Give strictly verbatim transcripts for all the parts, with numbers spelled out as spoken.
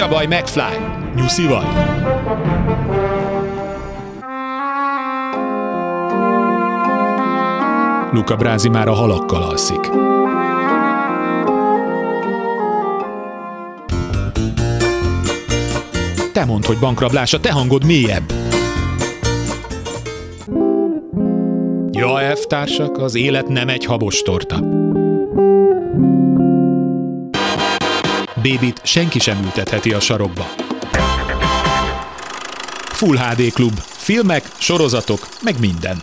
Mi a baj, McFly? Nyuszi vagy? Luca Brasi már a halakkal alszik. Te mondd, hogy bankrablás, a te hangod mélyebb. Ja, elvtársak, az élet nem egy habos torta. Bébit senki sem ültetheti a sarokba. Full há dé Klub. Filmek, sorozatok, meg minden.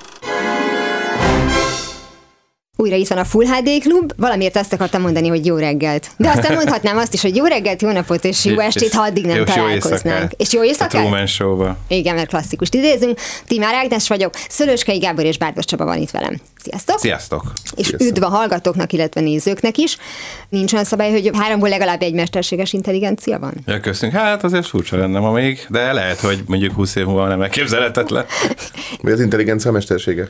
Újra itt van a Full há dé Klub. Valamiért azt akartam mondani, hogy jó reggelt. De aztán mondhatnám azt is, hogy jó reggelt, jó napot és jó estét, ha addig nem találkoznánk. És jó éjszakát? A Truman Show-ba. Igen, mert klasszikust idézünk. Tímár Ágnes vagyok, Szöllőskei Gábor és Bárdos Csaba van itt velem. Sziasztok! Sziasztok! És üdv a hallgatóknak, illetve nézőknek is. Nincs olyan szabály, hogy háromból legalább egy mesterséges intelligencia van? Ja, köszönjük. Hát azért furcsa lenne ma még, de lehet, hogy mondjuk húsz év múlva nem elképzelhetetlen. Mi az intelligencia mestersége?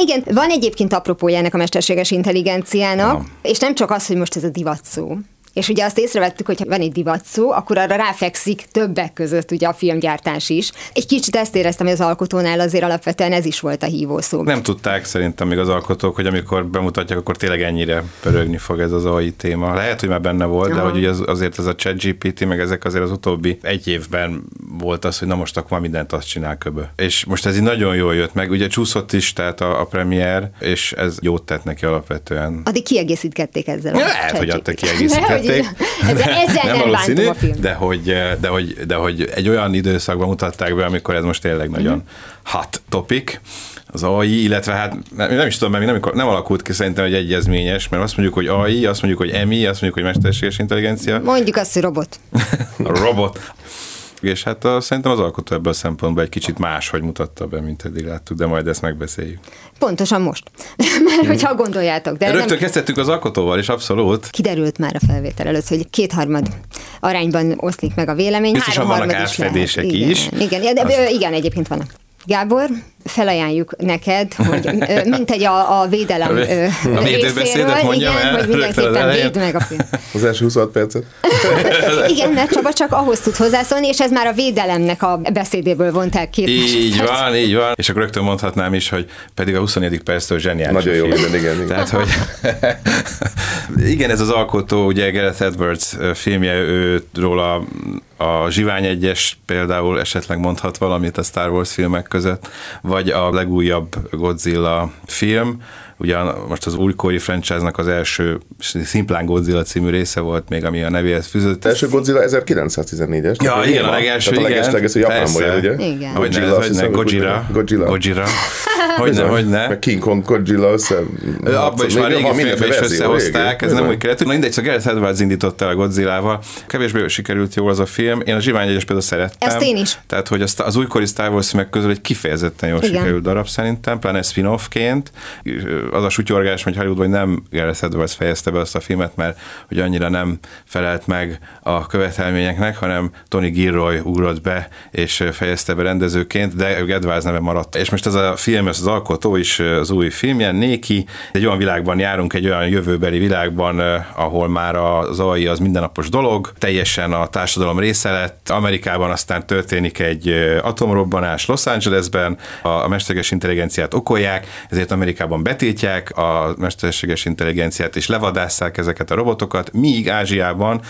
Igen, van egyébként apropója ennek a mesterséges intelligenciának, no. És nem csak az, hogy most ez a divat szó. És ugye azt észrevettük, hogy ha van egy divat szó, akkor arra ráfekszik többek között ugye a filmgyártás is. Egy kicsit ezt éreztem, hogy az alkotónál azért alapvetően ez is volt a hívószó. Nem tudták szerintem még az alkotók, hogy amikor bemutatják, akkor tényleg ennyire pörögni fog ez az á i téma. Lehet, hogy már benne volt, aha. De hogy ugye az, azért ez a ChatGPT, meg ezek azért az utóbbi egy évben volt az, hogy na most akkor mindent azt csinál köbö. És most ez így nagyon jól jött meg, ugye csúszott is, tehát a, a premier, és ez jót tett neki alapvetően. Addig kiegészítgették ezzel. Ja, lehet, hogy adta kiegészített. Ezzel, ezzel nem, nem bántom a film. De hogy, de, hogy, de hogy egy olyan időszakban mutatták be, amikor ez most tényleg mm-hmm. nagyon hot topic, az á i, illetve hát nem, nem is tudom, mert nem, nem alakult ki szerintem, hogy egyezményes, mert azt mondjuk, hogy á i, azt mondjuk, hogy em i, azt mondjuk, hogy mesterséges intelligencia. Mondjuk azt, hogy robot. Robot. És hát a, szerintem az alkotó ebből a szempontból egy kicsit máshogy mutatta be, mint eddig láttuk, de majd ezt megbeszéljük. Pontosan most. Mert hogyha gondoljátok. De rögtön nem... kezdtük az alkotóval, és abszolút. Kiderült már a felvétel előtt, hogy kétharmad arányban oszlik meg a vélemény. Biztosan vannak átfedések is. is. Igen, igen, de, azt... igen, egyébként vannak. Gábor, felajánljuk neked, hogy mint egy a, a védelem a részéről, védőbeszédet mondjam igen, el, hogy mindenképpen védd meg a film. Az első huszonhat percet. Igen, mert Csaba csak ahhoz tud hozzászólni, és ez már a védelemnek a beszédéből vontál két Így perc. Van, így van. És akkor rögtön mondhatnám is, hogy pedig a huszonnegyedik perctől zseniális. Nagyon jó, igen, igen. Tehát, hogy igen, ez az alkotó, ugye Gareth Edwards filmje, őről a A Zsivány egyes például esetleg mondhat valamit a Star Wars filmek között, vagy a legújabb Godzilla film, ugyan most az újkori franchise-nak az első szimplán Godzilla című része volt még, ami a nevéhez fűzött. Első Godzilla ezerkilencszáztizennégyes. Ja, igen, a legelső, igen. Tehát a legelső, igen. Japánból jön, ugye? Igen. Godzilla, hogy ne, Ojira. Ojira. Hogy ne, hogy ne. Meg King Kong, Godzilla össze... Abba is már régi filmben is összehozták, ez nem úgy keretű. Na mindegy, szóval Gareth Edwards indított el a Godzillával. Kevésbé sikerült jól az a film. Én a Zsivány egyes például szerettem. Ezt én is. Tehát, hogy az újkori Star Wars filmek közül egy kifejezetten jól sikerült darab szerintem, pláne spin-offként. Az a sutyorgás, hogy Hollywood vagy nem Gareth Edwards fejezte be azt a filmet, mert hogy annyira nem felelt meg a követelményeknek, hanem Tony Gilroy ugrott be, és fejezte be rendezőként, de Edwards neve maradt. És most ez a film, ez az alkotó is az új filmje, Néki. Egy olyan világban járunk, egy olyan jövőbeli világban, ahol már az á i az mindennapos dolog, teljesen a társadalom része lett. Amerikában aztán történik egy atomrobbanás Los Angelesben, a mesterséges intelligenciát okolják, ezért Amerikában betiltják a mesterséges intelligenciát, és levadásszák ezeket a robotokat, míg Ázsiában,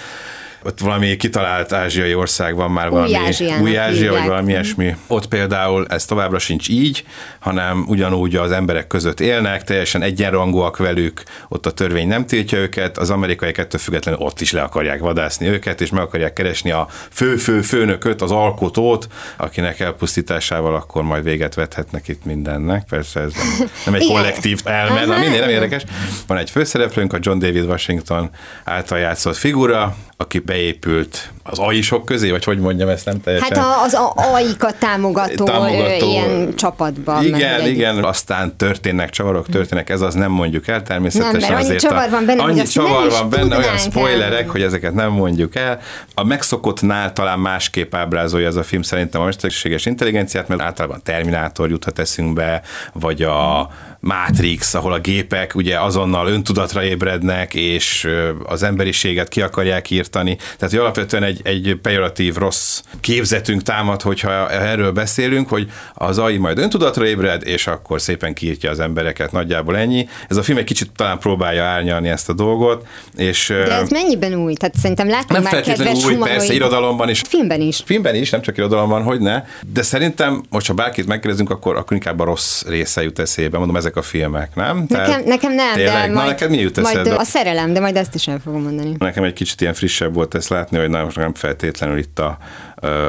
ott valami kitalált ázsiai ország van már, valami új Ázsia, vagy valami ilyesmi. Ott például ez továbbra sincs így, hanem ugyanúgy az emberek között élnek, teljesen egyenrangúak velük, ott a törvény nem tiltja őket, az amerikai kettő függetlenül ott is le akarják vadászni őket, és meg akarják keresni a fő-fő-főnököt, az alkotót, akinek elpusztításával akkor majd véget vethetnek itt mindennek. Persze ez nem, nem egy kollektív elme, na minden nem érdekes. Van egy főszereplőnk, a John David Washington által játszott figura, aki beépült az á i-sok közé, vagy hogy mondjam, ezt nem teljesen... Hát az á i-kat támogató, támogató ilyen csapatban. Igen, igen, egy... aztán történnek csavarok, történnek, ez az nem mondjuk el, természetesen nem, azért csavar van benne, annyi csavar van benne, olyan spoilerek, hogy ezeket nem mondjuk el. A megszokottnál talán másképp ábrázolja ez a film szerintem a mesterséges intelligenciát, mert általában Terminátor juthat eszünkbe, vagy a Mátrix, ahol a gépek ugye azonnal öntudatra ébrednek, és az emberiséget ki akarják írtani. Tehát alapvetően egy egy, egy pejoratív rossz képzetünk támad, hogyha erről beszélünk, hogy az á i majd öntudatra ébred, és akkor szépen kiírtja az embereket, nagyjából ennyi. Ez a film egy kicsit talán próbálja árnyalni ezt a dolgot. És, de ez mennyiben új? Tehát szerintem láttam már kedves új, persze, irodalomban is. Filmben is. Filmben is, nem csak irodalomban, hogy ne. De szerintem, most ha bárkit megkérdezünk, akkor, akkor inkább a rossz része jut eszébe. Mondom, ezek a filmek, nem? Tehát, nekem, nekem nem, tényleg, de na, majd, neked mi jut eszed? A szerelem, de majd ezt is el fogom mondani. Nekem egy kicsit ilyen frissebb volt ezt látni, hogy na, most nem feltétlenül itt a,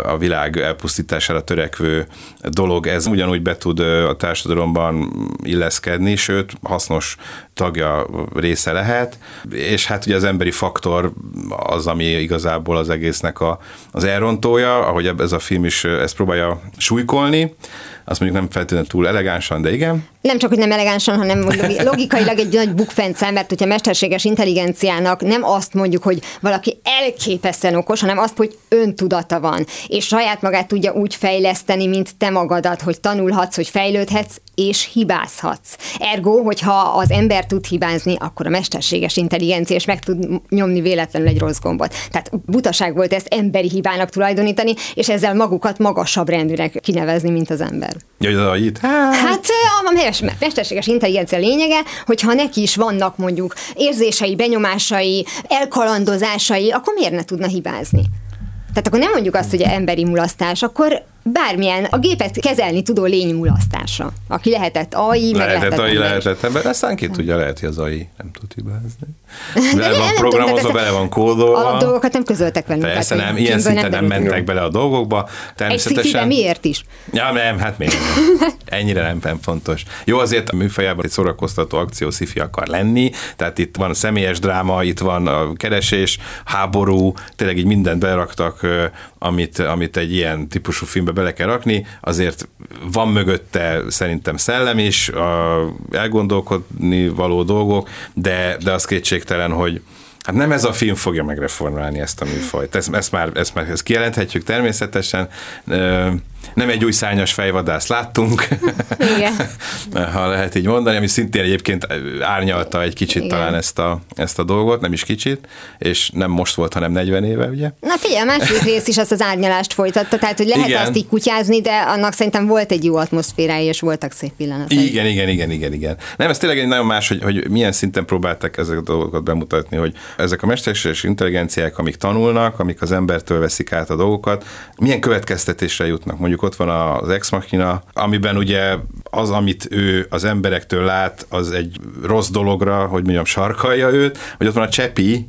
a világ elpusztítására törekvő dolog, ez ugyanúgy be tud a társadalomban illeszkedni, sőt, hasznos tagja, része lehet, és hát ugye az emberi faktor az, ami igazából az egésznek a, az elrontója, ahogy ez a film is ezt próbálja súlykolni, azt mondjuk nem feltétlenül túl elegánsan, de igen. Nem csak, hogy nem elegánsan, hanem logikailag egy nagy bukfencel, mert hogyha mesterséges intelligenciának nem azt mondjuk, hogy valaki elképesztően okos, hanem azt, hogy öntudata van, és saját magát tudja úgy fejleszteni, mint te magadat, hogy tanulhatsz, hogy fejlődhetsz, és hibázhatsz. Ergo, hogyha az ember tud hibázni, akkor a mesterséges intelligencia is meg tud nyomni véletlenül egy rossz gombot. Tehát butaság volt ezt emberi hibának tulajdonítani, és ezzel magukat magasabb rendűnek kinevezni, mint az ember. Jaj, hát a mesterséges intelligencia lényege, hogyha neki is vannak mondjuk érzései, benyomásai, elkalandozásai, akkor miért ne tudna hibázni? Tehát akkor nem mondjuk azt, hogy emberi mulasztás, akkor bármilyen a gépet kezelni tudó lény mulasztása. Aki lehetett á i, meg lehetett, lehetett á i, lehetett ember, aztán ki tudja, lehet, hogy az á i nem tud hibázni. Bele van programozva, bele van kódolva. A dolgokat nem közöltek velünk. Persze nem, ilyen szinten nem mentek bele a dolgokba. Egy szikiben miért is? Ja, nem, hát még ennyire nem fontos. Jó, azért a műfajában egy szórakoztató akció sci-fi akar lenni, tehát itt van a személyes dráma, itt van a keresés, háború, tényleg így mindent beraktak, amit, amit egy ilyen típusú filmbe bele kell rakni, azért van mögötte szerintem szellem is, elgondolkodni való dolgok, de, de az kétségtelen, hogy hát nem ez a film fogja megreformálni ezt a műfajt. Ezt, ezt már, ezt már ezt kijelenthetjük természetesen. Nem egy új szárnyas fejvadászt láttunk, ha lehet így mondani, ami szintén egyébként árnyalta egy kicsit, igen, talán ezt a, ezt a dolgot, nem is kicsit, és nem most volt, hanem negyven éve, ugye? Na figyelj, a második rész is azt az árnyalást folytatta, tehát hogy lehet, igen, azt így kutyázni, de annak szerintem volt egy jó atmoszférája, és voltak szép pillanatai. Igen, igen, igen, igen, igen. Nem, ez tényleg egy nagyon más, hogy, hogy milyen szinten próbálták ezeket a dolgokat bemutatni, hogy ezek a mesterséges intelligenciák, amik tanulnak, amik az embertől veszik át a dolgokat, milyen következtetésre jutnak. Mondjuk ott van az Ex Machina, amiben ugye az, amit ő az emberektől lát, az egy rossz dologra, hogy mondjam, sarkalja őt, vagy ott van a Csepi,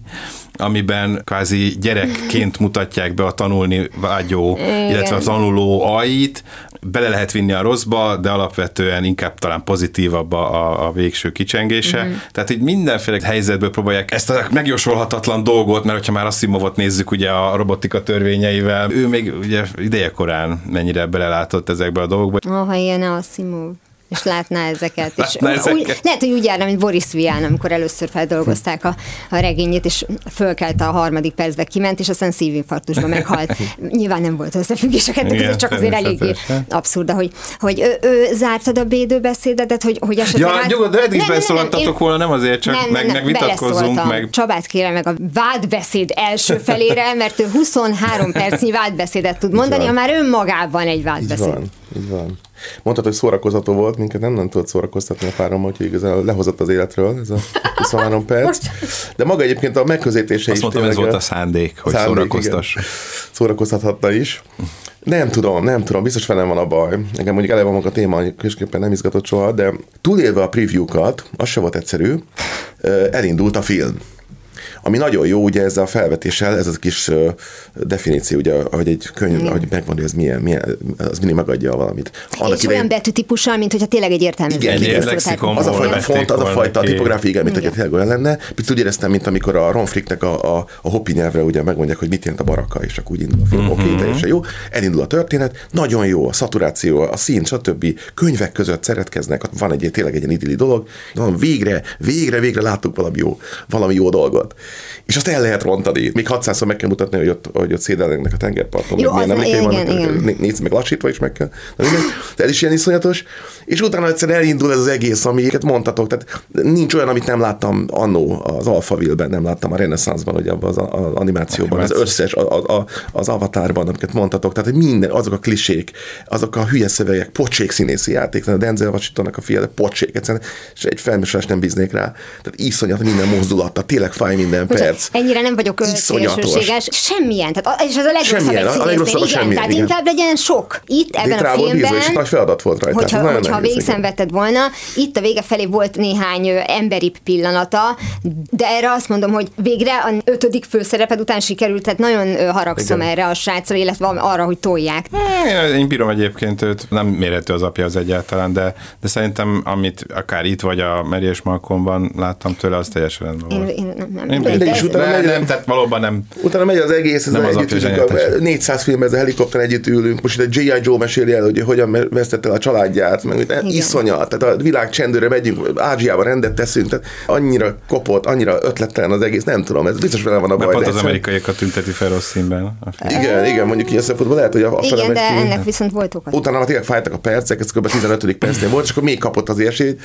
amiben kvázi gyerekként mutatják be a tanulni vágyó, igen, illetve a tanuló á i-t, bele lehet vinni a rosszba, de alapvetően inkább talán pozitívabb a, a végső kicsengése. Mm-hmm. Tehát így mindenféle helyzetből próbálják ezt a megjósolhatatlan dolgot, mert hogyha már Asimovot nézzük ugye a robotika törvényeivel, ő még ugye idejekorán mennyire belelátott ezekbe a dolgokba. Oh, ha ilyen Asimov. És látná ezeket. Látná és ezeket. Úgy, lehet, hogy úgy járna, mint Boris Vian, amikor először feldolgozták a, a regényét, és fölkelt a harmadik percbe, kiment, és aztán szívinfarktusban meghalt. Nyilván nem volt összefüggéseket, de csak azért eléggé abszurda, hogy, hogy ő, ő zártad a bédőbeszédedet, hogy, hogy esetleg... Ja, nyugodtan, eddig is beszólaltatok volna, nem azért, csak nem, meg, nem, meg vitatkozzunk. Meg... Csabát kérem meg a vádbeszéd első felére, mert ő huszonhárom percnyi vádbeszédet tud mondani, ha már önmagában egy vádbeszéd. Így van, így van. Mondtad, hogy szórakozató volt, minket nem, nem tudott szórakoztatni a párommal, hogy igazán lehozott az életről ez a huszonhárom perc. De maga egyébként a megközelítése is... Azt mondtam, ez volt a szándék, hogy szándék, szórakoztass. Igen. Szórakoztathatta is. Nem tudom, nem tudom, biztos velem van a baj. Engem mondjuk eleve maga a téma, különösképpen nem izgatott soha, de túlélve a preview-kat, az se volt egyszerű, elindult a film. Ami nagyon jó, ugye ezzel a felvetéssel, ez az kis uh, definíció, ugye, ahogy egy könyv, mm. ahogy megmondja, hogy ez milyen, milyen, az mindig megadja valamit. Annak és idején... olyan betűtípussal, mint hogyha tényleg egy értelmű. Az a fajta font, az a fajta tipográfia, igen, mint igen. Hogyha tényleg olyan lenne. Picit úgy éreztem, mint amikor a Ron Fricknek a, a, a Hopi nyelvre ugye megmondják, hogy mit jelent a baraka, és csak úgy indul a film, mm-hmm. oké, teljesen jó. Elindul a történet, nagyon jó a szaturáció, a szín, stb. Könyvek között szeretkeznek, van egy tényleg egy idilli dolog. Van, végre, végre, végre láttuk valami jó, valami jó dolgot. és azt el lehet rontani. Még hatszázszor meg kell mutatni, hogy ott, hogy ott szédelnek a tengerparton. Jó, az, igen, vannak, igen. Nézd meg lassítva is meg kell. De ez is ilyen iszonyatos. És utána egyszerűen elindul ez az egész, amiket mondtatok. Tehát nincs olyan, amit nem láttam annó az Alphaville-ben, nem láttam a Renaissance-ban, vagy abban az, az animációban, az összes, a, a, az Avatarban, amiket mondtatok. Tehát minden, azok a klisék, azok a hülye szövegek, pocsék színészi játék, a Denzel Washingtonnak a fia, de pocsék, egyszerűen, és egy felműsorás nem bíznék rá. Tehát iszonyat minden mozdulata, tényleg fáj minden Most perc. Ennyire nem vagyok szélsőséges. Semmilyen. Tehát, és ez a legrosszabb, a legrosszabb igen, semmilyen, tehát igen. Inkább legyen sok. Itt ebben a filmben, bízó, és nagy feladat volt rajta. Hogyha, nagyon hogyha végszenvedted volna, itt a vége felé volt néhány emberi pillanata, de erre azt mondom, hogy végre a ötödik főszereped után sikerült, tehát nagyon haragszom igen. erre a srácra, illetve arra, hogy tolják. Én, én bírom egyébként őt, nem mérhető az apja az egyáltalán, de, de szerintem amit akár itt vagy a Mary és Malcolmban láttam tőle, az teljesen rendben volt. Én, én nem, nem, én nem, nem, utána megy, nem, tehát valóban nem. Utána megy az egész, ez nem az, az együtt, négyszáz film, ez a helikopter együtt ülünk, most itt a dzsé i. Joe meséli el, hogy hogyan vesztette el a családját, meg iszonyat, tehát a világ csendőre megyünk, Ázsiába rendet teszünk, tehát annyira kopott, annyira ötlettelen az egész, nem tudom, ez biztos vele van a baj. Mert pont az amerikaiakat tünteti fel rossz színben. Igen, igen, mondjuk ilyen szempontból lehet, hogy a felemet. Igen, de ennek viszont volt oka. Utána már tényleg fájtak a percek, ez kb. tizenötödik percnél volt, és akkor még kapott az esélyt,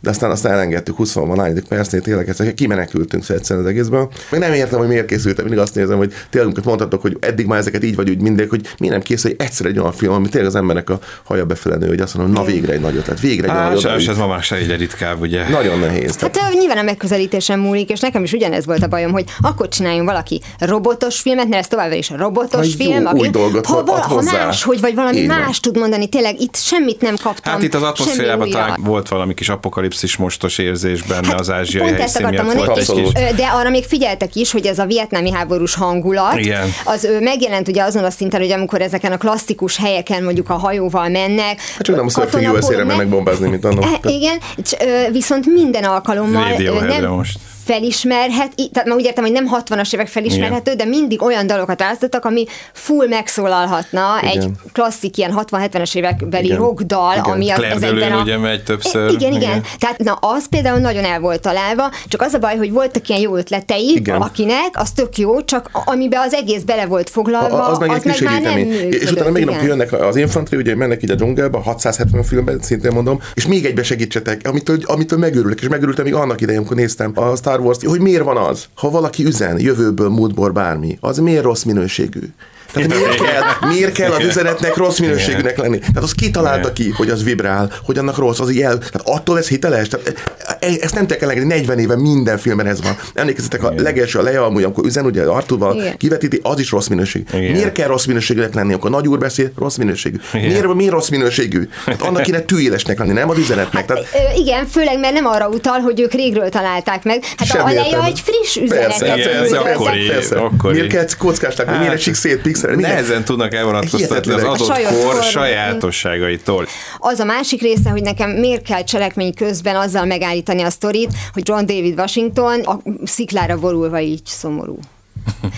de aztán azt elengedtük huszonhármadik percnél, tényleg ezt kimenekültünk egyszerűen az egészben. Még nem értem, hogy miért készültem, mindig azt nézem, hogy tényleg, amikor mondhatok, hogy eddig már ezeket így vagy úgy mindig, hogy mi nem készül egy egyszer egy olyan film, ami tényleg az embernek a haja befelenő, hogy azt mondom, na végre egy nagy ötlet, végre egy nagy ötlet. És ez ma már se egyre ritkább, ugye? Nagyon nehéz. Tehát. Hát nyilván a megközelítésen múlik, és nekem is ugyanez volt a bajom, hogy akkor csináljon valaki robotos filmet, mert ez továbbra is a robotos na, film, jó, ami ha valaha más, hogy vagy valami így más van. Tud mondani, tényleg itt semmit nem kaptam. Hát itt az atmoszférában talán volt valami kis apokalipszis mostos érzés benne, hát az ázsiai helyszín miatt volt egy kis. De arra még figyeltek is, hogy ez a vietnámi háborús hangulat, igen. az megjelent ugye azon a szinten, hogy amikor ezeken a klasszikus helyeken mondjuk a hajóval mennek. Hát csak nem a Surfing u es á-re mennek bombázni, mint annak. Igen, viszont minden alkalommal nem felismerhet, tehát már úgy értem, hogy nem hatvanas évek felismerhető, igen. de mindig olyan dalokat választottak, ami full megszólalhatna, igen. egy klasszik ilyen hatvan-hetvenes évekbeli igen. rockdal, igen. ami az egyben a... ugye megy többször. Igen, igen, igen. Tehát na, az például nagyon el volt találva, csak az a baj, hogy voltak ilyen jó ötletei, igen. akinek, az tök jó, csak amiben az egész bele volt foglalva, a, az meg, az meg már nem működött. És utána még nem jönnek az infantry, ugye mennek így a dzsungelbe, hatszázhetven filmben, szintén mondom, és még egybe segítsetek, amitől, amitől megőrülök, és megőrültem még annak idején, amikor néztem a Star Wars, hogy miért van az, ha valaki üzen jövőből, múltból bármi, az miért rossz minőségű? Tehát miért kell, miért kell az üzenetnek rossz minőségűnek lenni? Tehát az kitalálta ki, hogy az vibrál, hogy annak rossz, az ilyen, tehát attól ez hiteles. Tehát ezt nem kell engedni, negyven éve minden filmben ez van. Emlékezzetek, a legelső a Leia amúgy, amikor üzen, ugye Artúrval kivetíti, az is rossz minőség. Miért kell rossz minőségűnek lenni, akkor nagyúr beszél, rossz minőségű. Miért, miért rossz minőségű? Hát annak kéne tűélesnek lenni, nem az üzenetnek. Tehát... Hát, igen, főleg, mert nem arra utal, hogy ők régről találták meg. Hát sem a Leia egy friss üzenet. Miért kell kockásták, miért esik szét pixel? Nehezen tudnak elvonatkoztatni az adott saját kor sajátosságaitól. Az a másik része, hogy nekem miért kell cselekmény közben azzal megállítani a sztorit, hogy John David Washington a sziklára borulva így szomorú.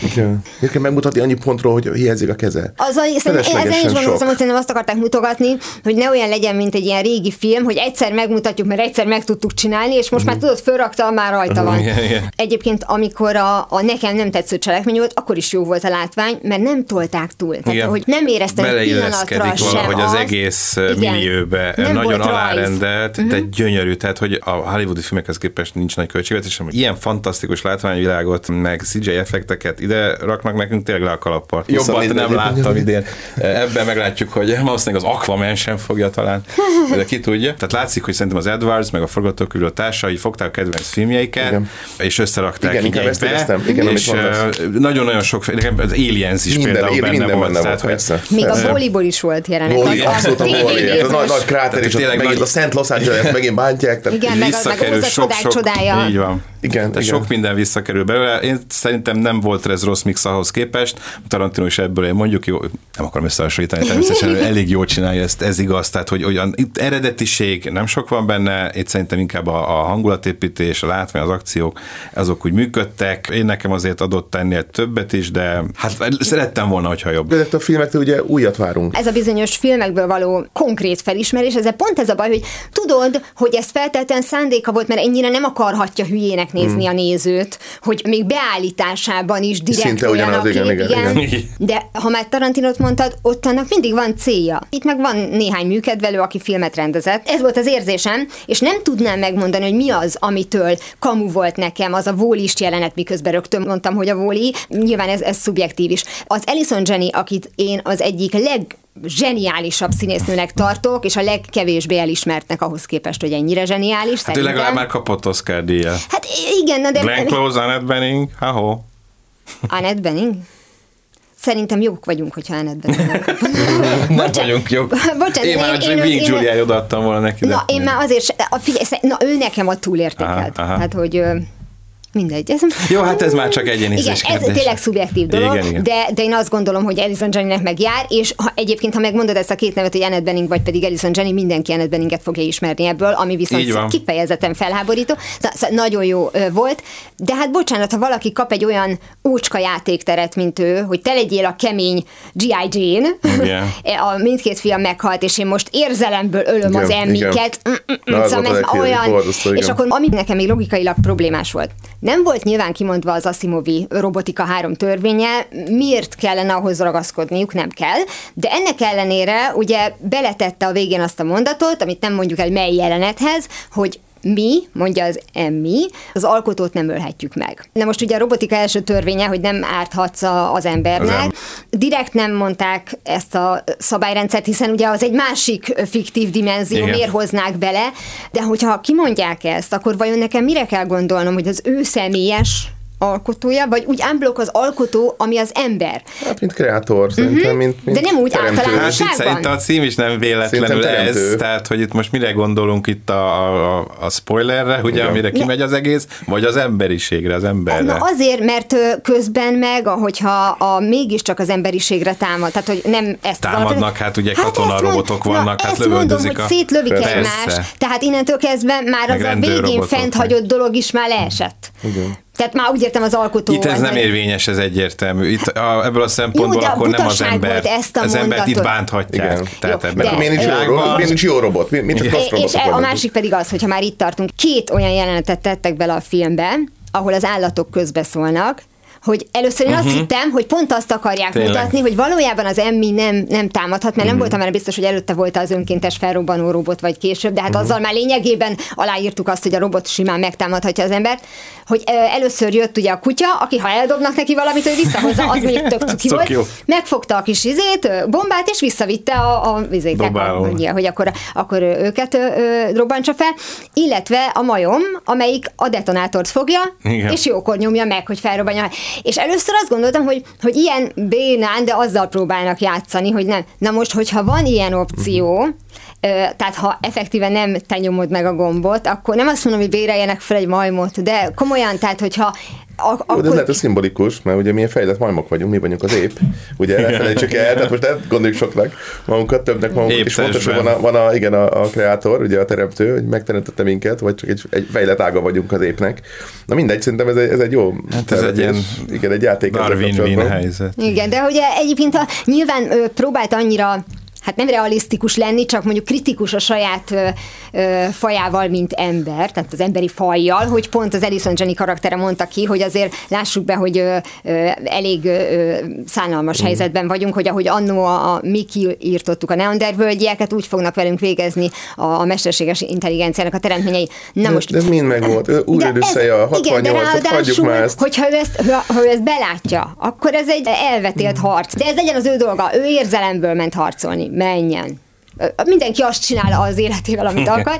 Igen. Miért kell megmutatni annyi pontról, hogy hiányzik a keze? Az, ezen is gondolkozom, hogy szerintem azt akarták mutogatni, hogy ne olyan legyen, mint egy ilyen régi film, hogy egyszer megmutatjuk, mert egyszer meg tudtuk csinálni, és most uh-huh. már tudod, fölrakta, már rajta van. Uh-huh. Yeah, yeah. Egyébként, amikor a, a nekem nem tetsző cselekmény volt, akkor is jó volt a látvány, mert nem tolták túl. Tehát, yeah. hogy nem éreztem pillanatra sem valahogy az, az egész millióbe nagyon alárendelt, uh-huh. tehát gyönyörű, tehát, hogy a hollywoodi filmekhez képest nincs nagy költségvetés, ilyen fantasztikus látványvilágot, meg cé gé i effektek ide raknak nekünk, tényleg le a kalappal. Jobban nem láttam idén. Ebben meglátjuk, hogy valószínűleg az Aquaman sem fogja talán, de ki tudja. Tehát látszik, hogy szerintem az Edwards, meg a forgatókönyvíró társai fogták a kedvenc filmjeiket, igen. és összerakták igen, igénybe. Ezt igen, és nagyon-nagyon sok, az Aliens is minden, például benne minden volt. Minden volt tehát, hogy még a Bollyból is volt jelenet. Abszolút a Bollyból. A nagy kráter, és a Szent Los Angeles megint bántják. Igen, meg a csodák csodája. Így van. Igen, tehát igen. sok minden visszakerül belőle. Én szerintem nem volt ez rossz mix ahhoz képest. Tarantino is ebből én mondjuk, jó, nem akarom összehasonlítani, természetesen elég jól csinálja ezt, ez igaz. Tehát, hogy olyan itt eredetiség nem sok van benne, itt szerintem inkább a, a hangulatépítés, a látvány, az akciók, azok úgy működtek. Én nekem azért adott ennél többet is, de hát szerettem volna, hogyha jobb. De a filmektől ugye újat várunk. Ez a bizonyos filmekből való konkrét felismerés, ez pont ez a baj, hogy tudod, hogy ez feltétlenül szándéka volt, mert ennyire nem akarhatja hülyének fogják nézni hmm. a nézőt, hogy még beállításában is direkt olyan a kép, igen, igen, igen. igen. De ha már Tarantinot mondtad, ott annak mindig van célja. Itt meg van néhány műkedvelő, aki filmet rendezett. Ez volt az érzésem, és nem tudnám megmondani, hogy mi az, amitől kamu volt nekem, az a Wall-ist jelenet, miközben rögtön mondtam, hogy a Wall-i, nyilván ez, ez szubjektív is. Az Alison Janney, akit én az egyik leg zseniálisabb színésznőnek tartok, és a legkevésbé elismertnek ahhoz képest, hogy ennyire zseniális. Hát ő legalább már kapott Oscar-díjat. Hát igen, na de... Glenn Close, Annette Bening, ha-ho. Annette Bening? Szerintem jók vagyunk, hogyha Annette Bening kapott. Nem Bocsán... vagyunk jók. Bocsán, én, én már csak Big Juliáj odaadtam volna neki. Na, én már azért... A, figyelj, na, ő nekem a túlértékelt. Aha, aha. Hát, hogy... Mindegy. Ez... Jó, hát ez már csak egyéni igen, ez tényleg szubjektív dolog, igen, igen. De, de én azt gondolom, hogy Alison Janneynek megjár, és ha, egyébként, ha megmondod ezt a két nevet, hogy Annette Bening vagy pedig Alison Janney, mindenki Annette Beninget fogja ismerni ebből, ami viszont kifejezetten felháborító. Na, szóval nagyon jó volt, de hát bocsánat, ha valaki kap egy olyan ócska játékteret, mint ő, hogy te legyél a kemény dzsí áj. Jane, yeah. a mindkét fiam meghalt, és én most érzelemből ölöm igen, az emmiket, olyan, és akkor ami nekem még logikailag problémás volt. Nem volt nyilván kimondva az Asimovi robotika három törvénye, miért kellene ahhoz ragaszkodniuk, nem kell, de ennek ellenére ugye beletette a végén azt a mondatot, amit nem mondjuk el mely jelenethez, hogy mi, mondja az Emmy, az alkotót nem ölhetjük meg. Na most ugye a robotika első törvénye, hogy nem árthatsz az embernek. Nem. Direkt nem mondták ezt a szabályrendszert, hiszen ugye az egy másik fiktív dimenzió, igen. Miért hoznák bele, de hogyha kimondják ezt, akkor vajon nekem mire kell gondolnom, hogy az ő személyes alkotója, vagy úgy unblock az alkotó, ami az ember. Hát, mint kreátor, szerintem, mint, mint de nem úgy általánosságban. Hát itt a cím is nem véletlenül ez, tehát, hogy itt most mire gondolunk itt a, a, a spoilerre, ugye, ja. amire kimegy az egész, vagy az emberiségre, az emberre. Na azért, mert közben meg, ahogyha a, mégiscsak az emberiségre támad, tehát, hogy nem ezt támadnak, valami, hát ugye hát katonarobotok vannak, hát lövöldözik a... Ezt mondom, hogy szétlövik egymást, tehát innentől kezdve már meg az a végén fent hagyott dolog is már leesett. Igen. Tehát már úgy értem az alkotó. Itt ez nem érvényes, ez egyértelmű. Itt a, ebből a szempontból jó, akkor nem az ember. Ezt a az embert itt bánthatják. Miért nincs jó robot? Mi, mit csak és el, a másik pedig az, hogyha már itt tartunk, két olyan jelenetet tettek bele a filmbe, ahol az állatok közbeszólnak, hogy először én azt uh-huh. hittem, hogy pont azt akarják tényleg. Mutatni, hogy valójában az Emmy nem, nem támadhat, mert uh-huh. nem voltam már biztos, hogy előtte volt az önkéntes felrobbanó robot, vagy később, de hát uh-huh. azzal már lényegében aláírtuk azt, hogy a robot simán megtámadhatja az embert, hogy először jött ugye a kutya, aki ha eldobnak neki valamit, hogy visszahozza, az még tök cuki volt, jó. Megfogta a kis izét, bombát, és visszavitte a, a vizéknek, hogy akkor, akkor őket robbantsa fel, illetve a majom, amelyik a detonátort fogja, igen. és jókor nyomja meg, hogy felrobbanja. És először azt gondoltam, hogy, hogy ilyen bénán, de azzal próbálnak játszani, hogy nem. Na most, hogyha van ilyen opció, tehát ha effektíven nem te nyomod meg a gombot, akkor nem azt mondom, hogy béreljenek fel egy majmot, de komolyan, tehát hogyha Ak- Jó, de ez lehet, hogy szimbolikus, mert ugye milyen fejlett majmok vagyunk, mi vagyunk az ép. Ugye ne felejtsük el, tehát most nem gondoljuk soknak magunkat, többnek magunkat, és fontos, van, a, van a, igen, a, a kreátor, ugye a teremtő, hogy megteremtette minket, vagy csak egy, egy fejlett ága vagyunk az épnek. Na mindegy, szerintem ez egy, ez egy jó hát ez egy ilyen igen, egy játék. Darwin-Win helyzet. Igen, de ugye egyébként a, nyilván ő próbált annyira hát nem realisztikus lenni, csak mondjuk kritikus a saját ö, ö, fajával, mint ember, tehát az emberi fajjal, hogy pont az Alison Janney karaktere mondta ki, hogy azért lássuk be, hogy ö, ö, elég ö, szánalmas mm. helyzetben vagyunk, hogy ahogy annó a, a mi kiírtottuk a neandervölgyieket, úgy fognak velünk végezni a, a mesterséges intelligenciának a teremtményei. Na most, de, de mind megvolt, újra összeje a hatvannyolcat, hagyjuk már ezt. Hogyha ő ezt, ha, ha ő ezt belátja, akkor ez egy elvetélt mm. harc, de ez legyen az ő dolga, ő érzelemből ment harcolni. Menjen. Mindenki azt csinál az életével, amit akar.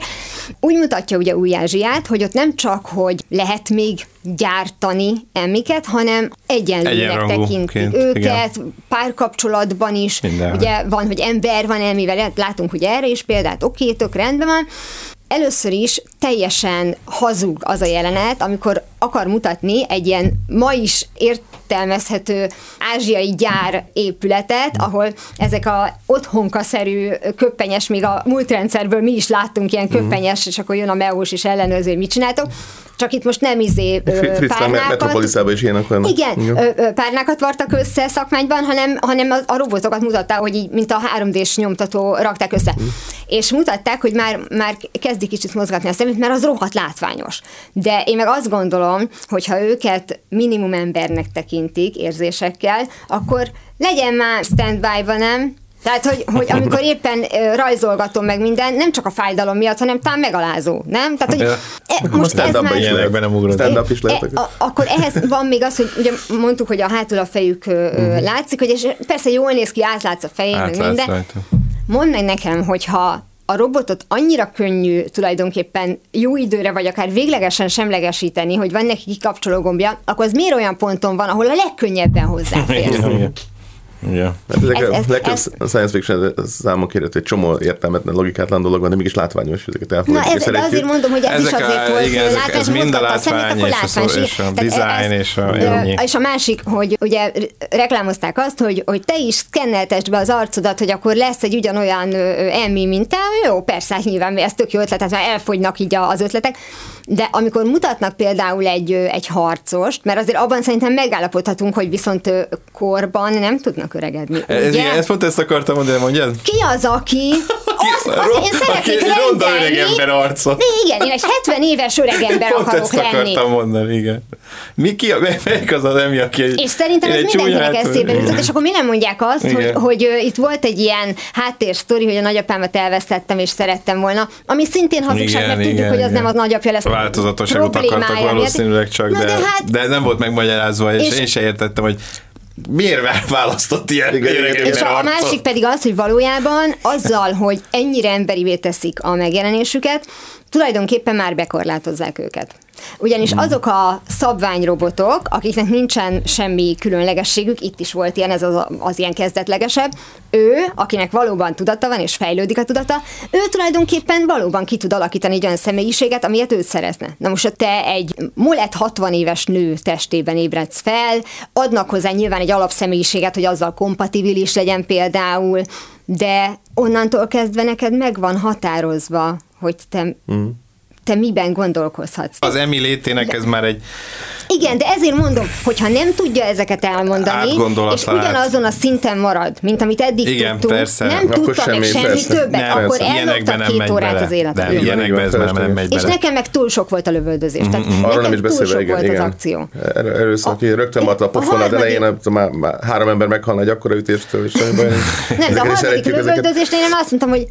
Úgy mutatja ugye Újjázsiát, hogy ott nem csak, hogy lehet még gyártani emmiket, hanem egyenlőnek tekintik őket, igen. párkapcsolatban is. Minden. Ugye van, hogy ember van emmivel, látunk ugye erre is példát, oké, tök rendben van. Először is teljesen hazug az a jelenet, amikor akar mutatni egy ilyen ma is értelmezhető ázsiai gyár épületet, ahol ezek a otthonkaszerű köppenyes, még a múltrendszerből mi is láttunk ilyen köppenyes, és akkor jön a meós és ellenőrző, hogy mit csináltok. Csak itt most nem izé párnákat. Metropoliszában is ilyenek vannak. Igen, párnákat vartak össze szakmányban, hanem, hanem a robotokat mutatta, hogy így, mint a három dés nyomtató rakták össze. Mm. És mutatták, hogy már, már kezdik kicsit mozgatni a szemét, mert az rohadt látványos. De én meg azt gondolom, hogy ha őket minimum embernek tekintik érzésekkel, akkor legyen már standby-ba, nem? Tehát, hogy, hogy amikor éppen rajzolgatom meg minden, nem csak a fájdalom miatt, hanem talán megalázó, nem? Tehát, hogy ja. e, most ez már... Stand-up is lehet. E, akkor ehhez van még az, hogy ugye mondtuk, hogy a hátul a fejük mm. látszik, hogy és persze jól néz ki, átlátsz a fején, átlátsz, meg minden. Látom. Mondd meg nekem, hogyha a robotot annyira könnyű tulajdonképpen jó időre, vagy akár véglegesen semlegesíteni, hogy van neki kikapcsoló gombja, akkor az miért olyan ponton van, ahol a legkönnyebben hozzáférsz? Yeah. Hát ezek ez, a legtöbb ez, science fiction számok érhető, egy csomó értelmetlen, logikátlan dolog van, de mégis látványos, ezeket elfogadjuk. Na ez, de azért mondom, hogy ez ezek is azért a, volt, igen, ezek, ez mind a látvány, a szemét, és, és a design, és a ennyi. És a másik, hogy ugye reklámozták azt, hogy, hogy te is szkenneltesd be az arcodat, hogy akkor lesz egy ugyanolyan elmi mintám, jó, persze, nyilván, ez tök jó ötlet, tehát már elfogynak így az ötletek, de amikor mutatnak például egy, egy harcost, mert azért abban szerintem megállapodhatunk, hogy viszont korban nem tudnak öregedni. Ez, ez pont ezt akartam mondani, mondjad? Ki az, aki... Azt, azt, azt én szeretnék lenni. Ronda öreg ember arcot. Igen, én egy hetven éves öreg ember akarok lenni. Pont ezt akartam mondani, igen. Mi ki, melyik az az emi, aki egy... És szerintem ez mindenkinek eszébe jutott, és akkor mi nem mondják azt, hogy, hogy itt volt egy ilyen háttérsztori, hogy a nagyapámat elvesztettem, és szerettem volna, ami szintén hazugság, mert igen, tudjuk, igen, hogy az igen. nem az nagyapja lesz. Változatosságot akartak valószínűleg csak, de, de, hát, de nem volt megmagyarázva, és, és én se értettem, hogy miért választott ilyen öreg ember arcot? A másik pedig az, hogy valójában azzal, hogy ennyire emberivé teszik a megjelenésüket, tulajdonképpen már bekorlátozzák őket. Ugyanis azok a szabványrobotok, akiknek nincsen semmi különlegességük, itt is volt ilyen, ez az, az ilyen kezdetlegesebb, ő, akinek valóban tudata van, és fejlődik a tudata, ő tulajdonképpen valóban ki tud alakítani egy olyan személyiséget, amilyet ő szeretne. Na most, ha te egy molett hatvan éves nő testében ébredsz fel, adnak hozzá nyilván egy alapszemélyiséget, hogy azzal kompatibilis legyen például, de onnantól kezdve neked meg van határozva, hogy te... Mm. te miben gondolkozhatsz. Az emi létének ez már egy... Igen, de ezért mondom, hogyha nem tudja ezeket elmondani, és ugyanazon a szinten marad, mint amit eddig igen, tudtunk, persze, nem tudta semmi, meg semmi persze. többet, nem, akkor ellopta két órát bele. Az életet. Nem, ilyenekben ez már nem megy bele. És nekem meg túl sok volt a lövöldözés. Mm-hmm. Tehát mm-hmm. Arról nem is beszélve, igen. igen. Az akció. Először, aki rögtön maradt a pofonad elején, három ember meghalna egy akkora ütéstől, és semmi baj. Nem, de a harmadik lövöldözésnél én azt mondtam, hogy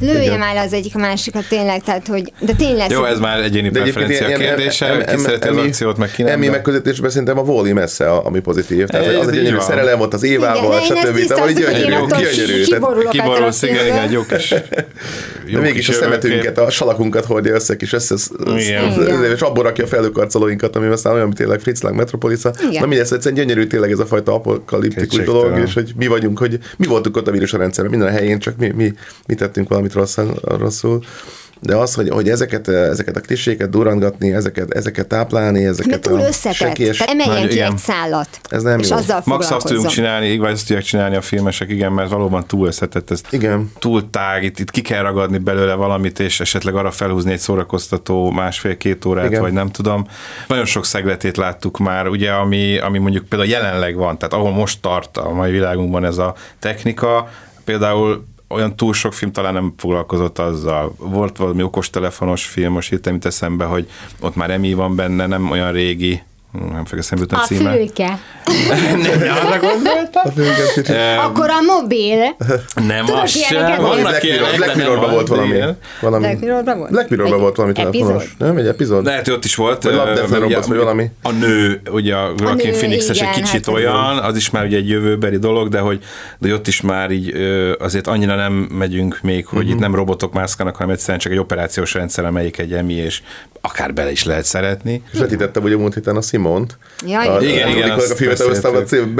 lőjem el az egyik a másikat, tényleg, tehát hogy, de tényleg. Jó, ez már egyéni preferencia kérdése, ki szereti az akciót, meg ki nem. Emi megközelítésben szerintem a Wall-i messze, ami pozitív. Tehát az egy gyönyörű szerelem volt az Évával, stb. Tehát gyönyörű, kiborulsz, igen, igen, jó kis de mégis a szemetünket, a salakunkat hordja össze, kis össze, és abból rakja a felőkarcolóinkat, ami aztán olyan, tényleg Fritz Lang Metropolis-a. Na mindegy, egyszerűen gyönyörű tényleg ez a fajta apokaliptikus dolog, és hogy mi vagyunk, hogy mi voltunk ott a vírus rendszerben, minden helyén, csak mi mi tettünk valamit rosszul. De az, hogy, hogy ezeket, ezeket a kliséket durrangatni, ezeket, ezeket táplálni, ezeket túl a sekélyes... Emeljen ki egy szállat, ez nem és jó. azzal Max azt tudunk csinálni, vagy azt tudják csinálni a filmesek, igen, mert valóban túl összetett, ez igen. túl tág, itt, itt ki kell ragadni belőle valamit, és esetleg arra felhúzni egy szórakoztató másfél-két órát, igen. vagy nem tudom. Nagyon sok szegletét láttuk már, ugye, ami, ami mondjuk például jelenleg van, tehát ahol most tart a mai világunkban ez a technika, például olyan túl sok film talán nem foglalkozott azzal. Volt valami okostelefonos film, most hittem itt eszembe, hogy ott már emi van benne, nem olyan régi, nem fogja eszembe a címe. A fülke. Nem, arra gondoltam. Akkor a mobil. Nem, az sem. Black Mirrorban volt valami. Black Mirrorban volt? Black Mirrorban volt valami telefonos. Nem, egy epizód. Lehet, hogy ott is volt. Vagy Labdefler Robots, vagy valami. A nő, ugye a Joaquin Phoenix-es egy kicsit olyan, az is már ugye egy jövőbeli dolog, de hogy ott is már így azért annyira nem megyünk még, hogy itt nem robotok mászkálnak, hanem egyszerűen csak egy operációs rendszer, amelyik egy emi, és akár bele is lehet szeretni. És vetítettem, hogy a múlt héten a Simont. Jaj, a, igen, a, igen. A filmet aztán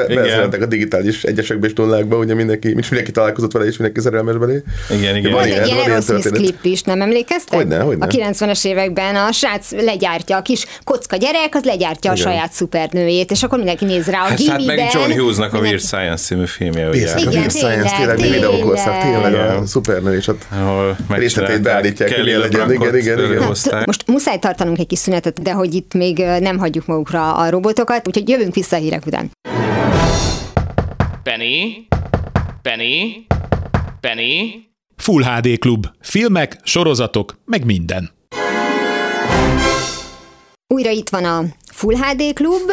beszéltek a digitális egyesekbe és nullákba, ugye mindenki, mindenki találkozott vele, és mindenki szerelmes belé. Igen, igen. Van egy ilyen Aerosmith klip is, nem emlékeztek? Hogyne, hogyne. A kilencvenes években a srác legyártja, a kis kocka gyerek, az legyártja igen. a saját szupernőjét, és akkor mindenki néz rá a hát, gimiben. Hát meg John Hughesnak a Weird Science című filmje. Pészak, a Weird Science, tényleg mi videókorszak, tényleg a szupernő, és ott részletét beállítják. Kelly LeBrancot kell tartanunk egy kis szünetet, de hogy itt még nem hagyjuk magukra a robotokat, úgyhogy jövünk vissza a hírek után. Penny, Penny, Penny. Full há dé Klub. Filmek, sorozatok, meg minden. Újra itt van a Full há dé Klub.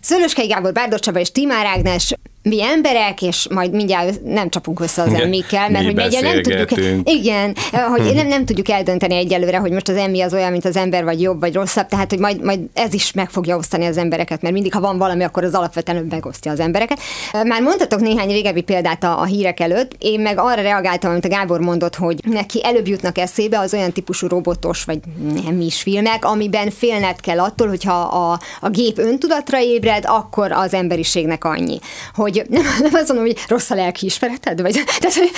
Szöllőskei Gábor, Bárdos Csaba és Tímár Ágnes, mi emberek, és majd mindjárt nem csapunk össze az Emmy-kkel, mert mi hogy nem tudjuk, igen, hogy nem, nem tudjuk eldönteni egyelőre, hogy most az Emmy az olyan, mint az ember, vagy jobb, vagy rosszabb, tehát hogy majd, majd ez is meg fogja osztani az embereket, mert mindig, ha van valami, akkor az alapvetően megosztja az embereket. Már mondtatok néhány régebbi példát a, a hírek előtt, én meg arra reagáltam, amit a Gábor mondott, hogy neki előbb jutnak eszébe az olyan típusú robotos, vagy nem is filmek, amiben félned kell attól, hogyha a, a gép öntudatra ébred, akkor az emberiségnek annyi, hogy hogy nem, nem azt mondom, hogy rossz a lelki ismereted, vagy... Tehát, hogy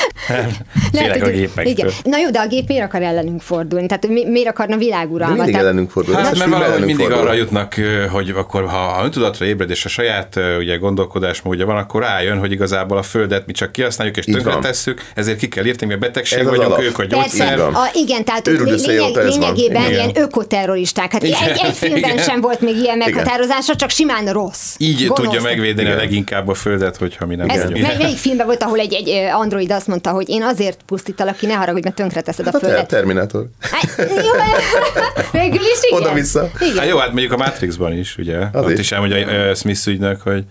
lehet, hogy, a gépektől. Igen. Na jó, de a gép miért akar ellenünk fordulni? Tehát mi, miért akarna világuralmat? Mindig ellenünk fordul. Hát, mert valahogy mindig fordul. Arra jutnak, hogy akkor ha öntudatra ébred, és a saját ugye, gondolkodásmódja van, akkor rájön, hogy igazából a földet mi csak kihasználjuk, és tönkretesszük, ezért ki kell írteni, mert betegség ez vagyunk, ők a gyógyszer. A, igen, tehát lényegében ilyen ökoterroristák. Hát egy, egy filmben sem volt még ilyen meghatározása, csak simán rossz. Így tudja megvédeni a leginkább a földet. Hogyha mi nem vagyunk. Melyik filmben volt, ahol egy, egy android azt mondta, hogy én azért pusztítalak ki, ne haragudj, mert tönkreteszed hát a földet. A Terminátor. Hát, jó, végül is igen. Oda-vissza. Igen. Hát jó, hát mondjuk a Mátrixban is, ugye? Az Ott is, is elmondja uh, Smith ügynök, hogy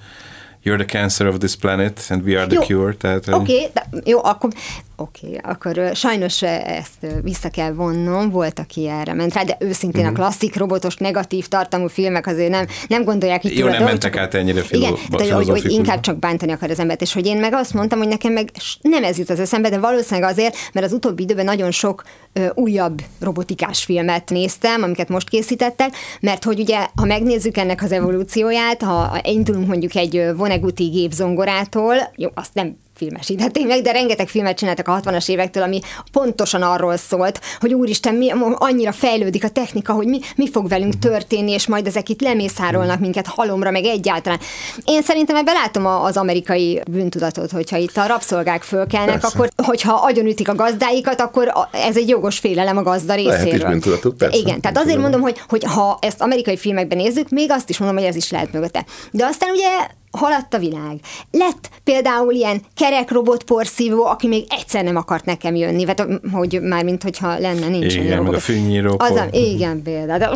you're the cancer of this planet, and we are the jó. cure. Oké, okay, jó, akkor... Oké, okay, akkor sajnos ezt vissza kell vonnom, volt, aki erre ment rá, de őszintén mm-hmm. a klasszik, robotos, negatív tartalmú filmek azért nem, nem gondolják itt. Jó, nem mentek át ennyire filozófikusba. Igen, hogy inkább csak bántani akar az embert, és hogy én meg azt mondtam, hogy nekem meg nem ez jut az eszembe, de valószínűleg azért, mert az utóbbi időben nagyon sok ö, újabb robotikás filmet néztem, amiket most készítettek, mert hogy ugye, ha megnézzük ennek az evolúcióját, ha indulunk mondjuk egy voneguti gépzongorától, jó, azt nem filmesítették meg, de rengeteg filmet csináltak a hatvanas évektől, ami pontosan arról szólt, hogy úristen, mi, annyira fejlődik a technika, hogy mi, mi fog velünk történni, és majd ezek itt lemészárolnak minket halomra, meg egyáltalán. Én szerintem ebben látom az amerikai bűntudatot, hogyha itt a rabszolgák fölkelnek, persze. akkor, hogyha agyonütik a gazdáikat, akkor ez egy jogos félelem a gazda részéről. Lehet is bűntudatuk, persze. Igen, tehát azért mondom, hogy, hogy ha ezt amerikai filmekben nézzük, még azt is mondom, hogy ez is lehet mögötte. De aztán ugye haladt a világ. Lett például ilyen kerek robot porszívó, aki még egyszer nem akart nekem jönni, vagy, hogy mármint, hogyha lenne, nincs. Igen, meg a fűnyíró. Azam, igen, például.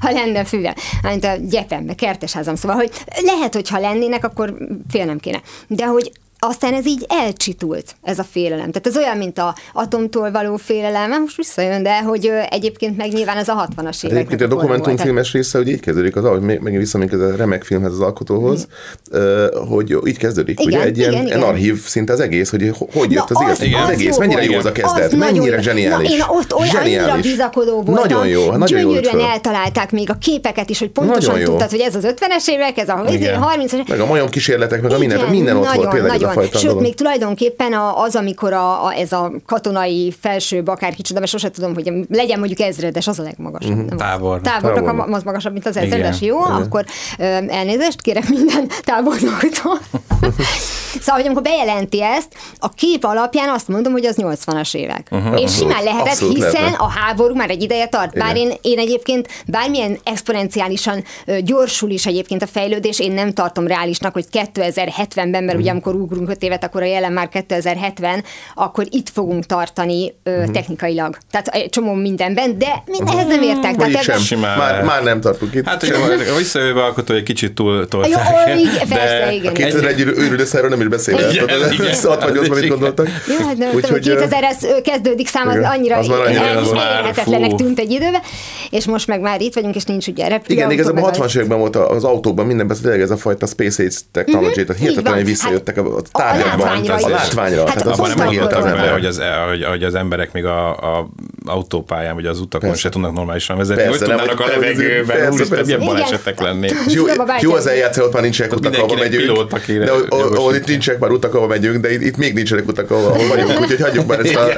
Ha lenne fűvel. Mint a gyepembe, kertesházam. Szóval, hogy lehet, hogyha lennének, akkor félnem kéne. De hogy aztán ez így elcsitult, ez a félelem. Tehát ez olyan, mint az atomtól való félelem, most visszajön, de hogy egyébként meg nyilván az a hatvanas évek. Hát egyébként a dokumentumfilmes része, hogy így kezdődik, az, ahogy megint visszamink ez a remek filmhez, az alkotóhoz, mm. hogy így kezdődik, igen, ugye egy igen, ilyen igen. archív szinte az egész, hogy hogy jött az, az, az, igen, az, az egész, mennyire jó az a kezdet, mennyire zseniális. Na, én ott olyan annyira bizakodó voltam, nagyon jó, nagyon gyönyörűen jó eltalálták még a képeket is, hogy pontosan tudtad, hogy ez az ötvenes évek, ez a harmincas meg a majomkísérletek, meg a minden, minden ott volt. Sőt, dolog. Még tulajdonképpen az, amikor a, a, ez a katonai felsőbb, akár kicsoda, mert sose tudom, hogy legyen mondjuk ezredes, az a legmagasabb. Mm-hmm. Tábornok. Tábornok tábornok. Az magasabb, mint az ezredes. Jó, igen. Akkor elnézést kérek minden tábornoktól. Szóval, hogy amikor bejelenti ezt, a kép alapján azt mondom, hogy az nyolcvanas évek. Uh-huh. És simán lehetett, hiszen lehetett. A háború már egy ideje tart. Bár én, én egyébként bármilyen exponenciálisan gyorsul is egyébként a fejlődés, én nem tartom reálisnak, hogy kétezer-hetvenben, mert mm. ugye amikor ugrunk öt évet, akkor a jelen már kétezer-hetven, akkor itt fogunk tartani ö, mm. technikailag. Tehát egy csomó mindenben, de ehhez nem értek. Mm. Tehát ebben... simán... már, már nem tartunk itt. Hát, hogy visszajövő alkotó egy kicsit túl tolták. A kétezer-egy őrülőszerről nem is beszélhet. hatvannyolcban mit gondoltak. Jó, hát nem tudom, kétezer-es kezdődik szám, az annyira elérhetetlenek tűnt egy időben, és most meg már itt vagyunk, és nincs ugye repülő. Igen, igazából a hatvanas években volt az autóban mindenben, tényleg ez a fajta Space Age technology, tehát hirtelenül visszajöttek a tárgyakban. A látványra. Abban nem megérte az ember, hogy az emberek még az autópályán, vagy az utakon se tudnak normálisan vezetni. Hogy tudnának a levegőben, úristen, milyen balesetek lennék. Jó az eljátszó, ott már nincsenek utak, ahol megyünk. Itt nincsek már utak, ahol megyünk, de itt, itt még nincsenek utak, ahol vagyunk, úgyhogy hagyjuk már ezt a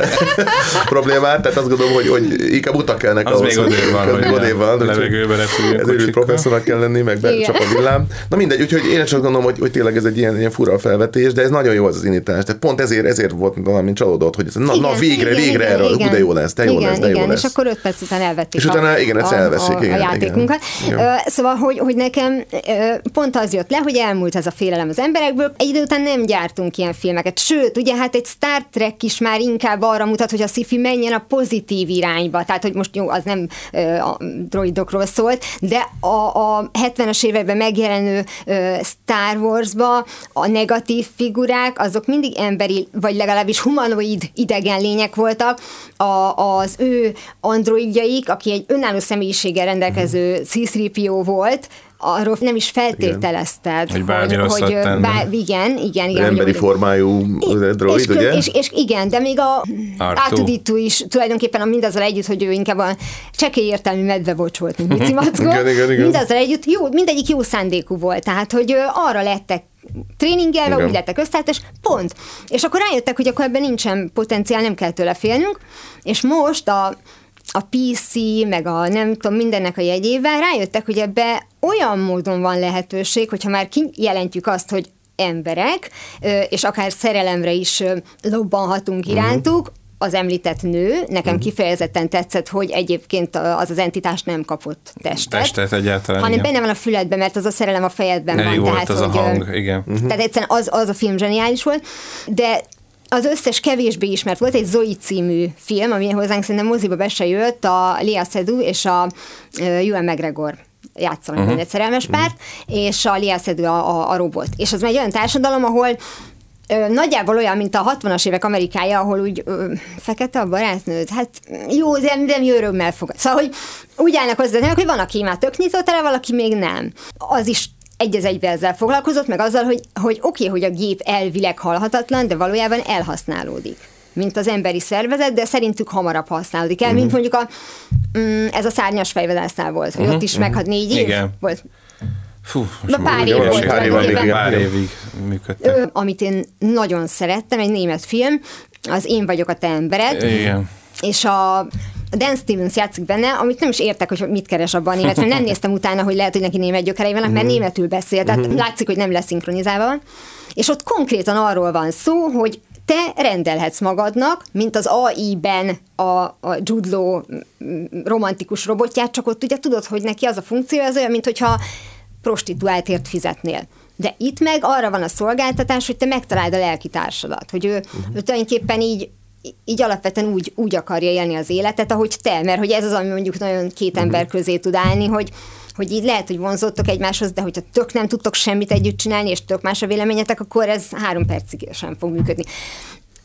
problémát. Tehát azt gondolom, hogy, hogy inkább utak kellnek. Az ahhoz, még odébb van, hogy odébb van. Levegőben repülünk. Ez őrült professzornak kell lenni, meg becsap a villám. Na mindegy, úgyhogy én csak gondolom, hogy, hogy tényleg ez egy ilyen, ilyen fura felvetés, de ez nagyon jó az az indítás. Tehát pont ezért, ezért volt valamint csalódott, hogy na, na végre, végre erről, de jó lesz, te jó igen, lesz, igen. És akkor öt perc után elvették és a, utána, igen, a, elveszik, a, igen, a játékunkat. Igen. Uh, szóval, hogy, hogy nekem uh, pont az jött le, hogy elmúlt ez a félelem az emberekből. Egy idő után nem gyártunk ilyen filmeket. Sőt, ugye hát egy Star Trek is már inkább arra mutat, hogy a sci-fi menjen a pozitív irányba. Tehát, hogy most jó, az nem uh, a droidokról szólt, de a, a hetvenes években megjelenő uh, Star Warsba a negatív figurák, azok mindig emberi, vagy legalábbis humanoid idegen lények voltak. A, az ő androidjaik, aki egy önálló személyiséggel rendelkező cé három pé o volt, arról nem is feltételezted, igen. hogy, hogy, hogy bá, igen, igen, igen. Emberi ugye, formájú I- droid, és, ugye? És, és igen, de még a á kettő dé kettő is tulajdonképpen mindazzal együtt, hogy ő inkább a csekély értelmi medvebocs volt, mint Mici Mackó, mindazzal együtt jó, mindegyik jó szándékú volt, tehát hogy arra lettek tréningelve, úgy lettek összeállt, és pont. És akkor rájöttek, hogy akkor ebben nincsen potenciál, nem kell tőle félnünk, és most a a pé cé, meg a nem tudom, mindennek a jegyével rájöttek, hogy ebbe olyan módon van lehetőség, hogyha már kijelentjük azt, hogy emberek, és akár szerelemre is lobbanhatunk irántuk, az említett nő, nekem uh-huh. kifejezetten tetszett, hogy egyébként az az entitás nem kapott testet. Testet egyáltalán. Hanem igen. benne van a füledben, mert az a szerelem a fejedben ne van. Jó tehát, volt az hogy, a hang, igen. Uh-huh. Tehát egyszerűen az, az a film zseniális volt, de az összes kevésbé ismert volt, egy Zoe című film, ami hozzánk szerintem moziba be se jött, a Léa Seydoux és a Ewan McGregor játszanak uh-huh. egy szerelmes párt, uh-huh. és a Léa Seydoux a, a, a robot. És az egy olyan társadalom, ahol ö, nagyjából olyan, mint a hatvanas évek Amerikája, ahol úgy ö, fekete a barátnőd, hát jó, de nem jó örömmel fogad. Szóval, hogy úgy állnak hozzá, hogy van, aki már tök nyitott el, valaki még nem. Az is egy az egybe ezzel foglalkozott, meg azzal, hogy, hogy oké, okay, hogy a gép elvileg halhatatlan, de valójában elhasználódik, mint az emberi szervezet, de szerintük hamarabb használódik el, uh-huh. mint mondjuk a, mm, ez a Szárnyas fejvadásznál volt, hogy uh-huh. ott is uh-huh. meghalt négy év igen. volt. Fú, na pár év volt. Pár, év, évig, pár évig működtek. Ö, amit én nagyon szerettem, egy német film, az Én vagyok a te embered. Igen. És a A Dan Stevens játszik benne, amit nem is értek, hogy mit keres abban a németben. Nem néztem utána, hogy lehet, hogy neki német gyökerei vannak, mert németül beszél, tehát látszik, hogy nem lesz szinkronizálva. És ott konkrétan arról van szó, hogy te rendelhetsz magadnak, mint az á í-ben a, a Jude Law romantikus robotját, csak ott ugye tudod, hogy neki az a funkció, az olyan, mint hogyha prostituáltért fizetnél. De itt meg arra van a szolgáltatás, hogy te megtaláld a lelki társadat, hogy ő, ő tulajdonképpen így így alapvetően úgy, úgy akarja élni az életet, ahogy te, mert hogy ez az, ami mondjuk nagyon két ember közé tud állni, hogy, hogy így lehet, hogy vonzottok egymáshoz, de hogyha tök nem tudtok semmit együtt csinálni, és tök más a véleményetek, akkor ez három percig sem fog működni.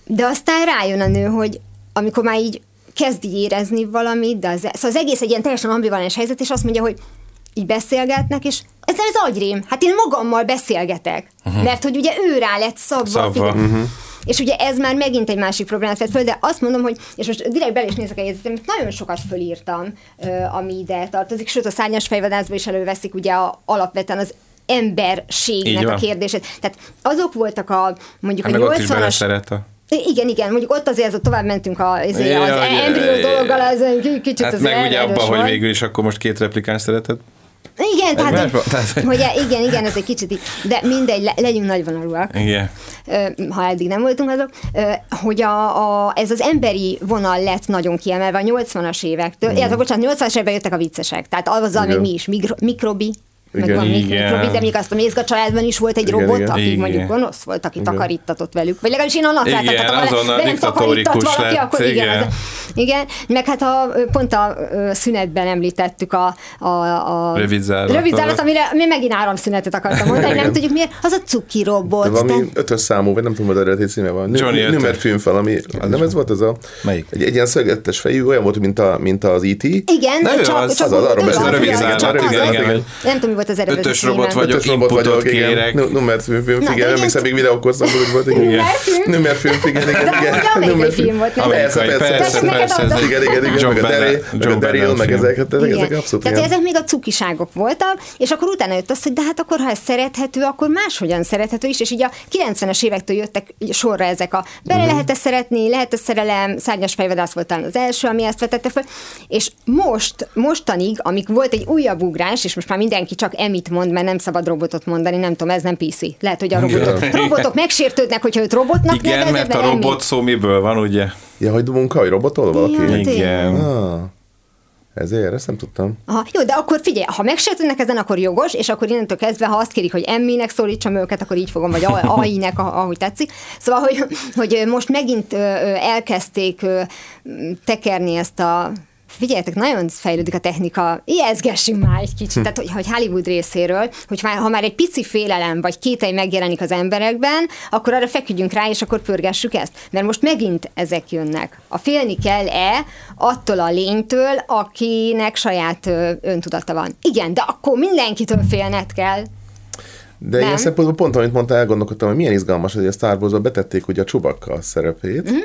De aztán rájön a nő, hogy amikor már így kezd így érezni valamit, de az, szóval az egész egy ilyen teljesen ambivalens helyzet, és azt mondja, hogy így beszélgetnek, és ez nem az agyrém, hát én magammal beszélgetek, uh-huh. mert hogy ugye ő rá lett szabva. szabva. Uh-huh. És ugye ez már megint egy másik problémát vett föl, de azt mondom, hogy, és most direkt bele is nézek a jegyzetemet, nagyon sokat fölírtam, ami ide tartozik, sőt a Szárnyas fejvadászba is előveszik ugye a, alapvetően az emberségnek a kérdését. Tehát azok voltak a, mondjuk a nyolcvanas... Igen, igen, mondjuk ott azért tovább mentünk a, az, ja, az ja, embrió dologgal, az kicsit hát az meg ugye abban, hogy végül is akkor most két replikáns szeretett. Igen, tehát, hogy, hogy, igen, igen, ez egy kicsit, de mindegy, le, legyünk nagyvonalúak, yeah. ha eddig nem voltunk azok, hogy a, a, ez az emberi vonal lett nagyon kiemelve a nyolcvanas évektől, illetve mm. bocsánat, nyolcvanas években jöttek a viccesek, tehát az, ami mi is, mikro, mikrobi, igen, meg van még mikrobi, de még azt a mézga családban is volt egy igen, robot, igen, aki igen. mondjuk gonosz volt, aki igen. takarítatott velük, vagy legalábbis én annak láttam, igen, azonnal diktatórikus lett, akkor igen. Igen, az, igen, meg hát a, pont a szünetben említettük a, a, a rövidzárat, amire mi megint áramszünetet akartam mondani, nem tudjuk miért, az a cuki robot. De valami de... ötös számú, vagy nem tudom, hogy eredeti címe van. Nőmer film fel, ami, nem ez volt ez a, egy ilyen szögettes fejű, olyan volt, mint az í té. Igen, csak a rövidzárat. Nem tudom, volt az eredeti ötös címe. Robot vagyok, ötös robot vagyok, kérek. Nummer film, figyelj, emlékszem, még videókoztam, hogy volt egy nummer film, figyelj, igen, igen. Nummer film volt. Persze, persze, persze. Igen, igen, igen, meg a Daryl, meg ezeket, ezek abszolút. Tehát ezek még a cukiságok voltak, és akkor utána jött az, hogy de hát akkor, ha ez szerethető, akkor máshogyan szerethető is, és így a kilencvenes évektől jöttek sorra ezek a bele lehet-e szeretni, lehet-e szerelem, Szárnyas fejvadász volt az első, ami ezt vetette fel, és most, mostanig, amik volt egy újabb ugrás, és most már mindenki csak emit mond, mert nem szabad robotot mondani, nem tudom, ez nem pé cé. Lehet, hogy a robotok, robotok megsértődnek, hogyha őt robotnak nevezik. Igen, mert a robot szó miből van, ugye? Ja, hogy munkai robotol valaki? Ja, igen. Ah, ezért, ezt nem tudtam. Aha, jó, de akkor figyelj, ha megsértődnek ezen, akkor jogos, és akkor innentől kezdve, ha azt kérik, hogy Emminek szólítsam őket, akkor így fogom, vagy á i-nek, ahogy tetszik. Szóval, hogy, hogy most megint elkezdték tekerni ezt a... Figyeljetek, nagyon fejlődik a technika, ijeszgessünk már egy kicsit, tehát hogy, hogy Hollywood részéről, hogy ha már egy pici félelem vagy kételj megjelenik az emberekben, akkor arra feküdjünk rá, és akkor pörgessük ezt. Mert most megint ezek jönnek. A félni kell-e attól a lénytől, akinek saját öntudata van? Igen, de akkor mindenkitől félned kell. De nem? Ilyen szempontból pont, amit mondtál, elgondolkodtam, hogy milyen izgalmas, hogy a Star Wars-ba betették ugye a Chewbacca szerepét, mm-hmm.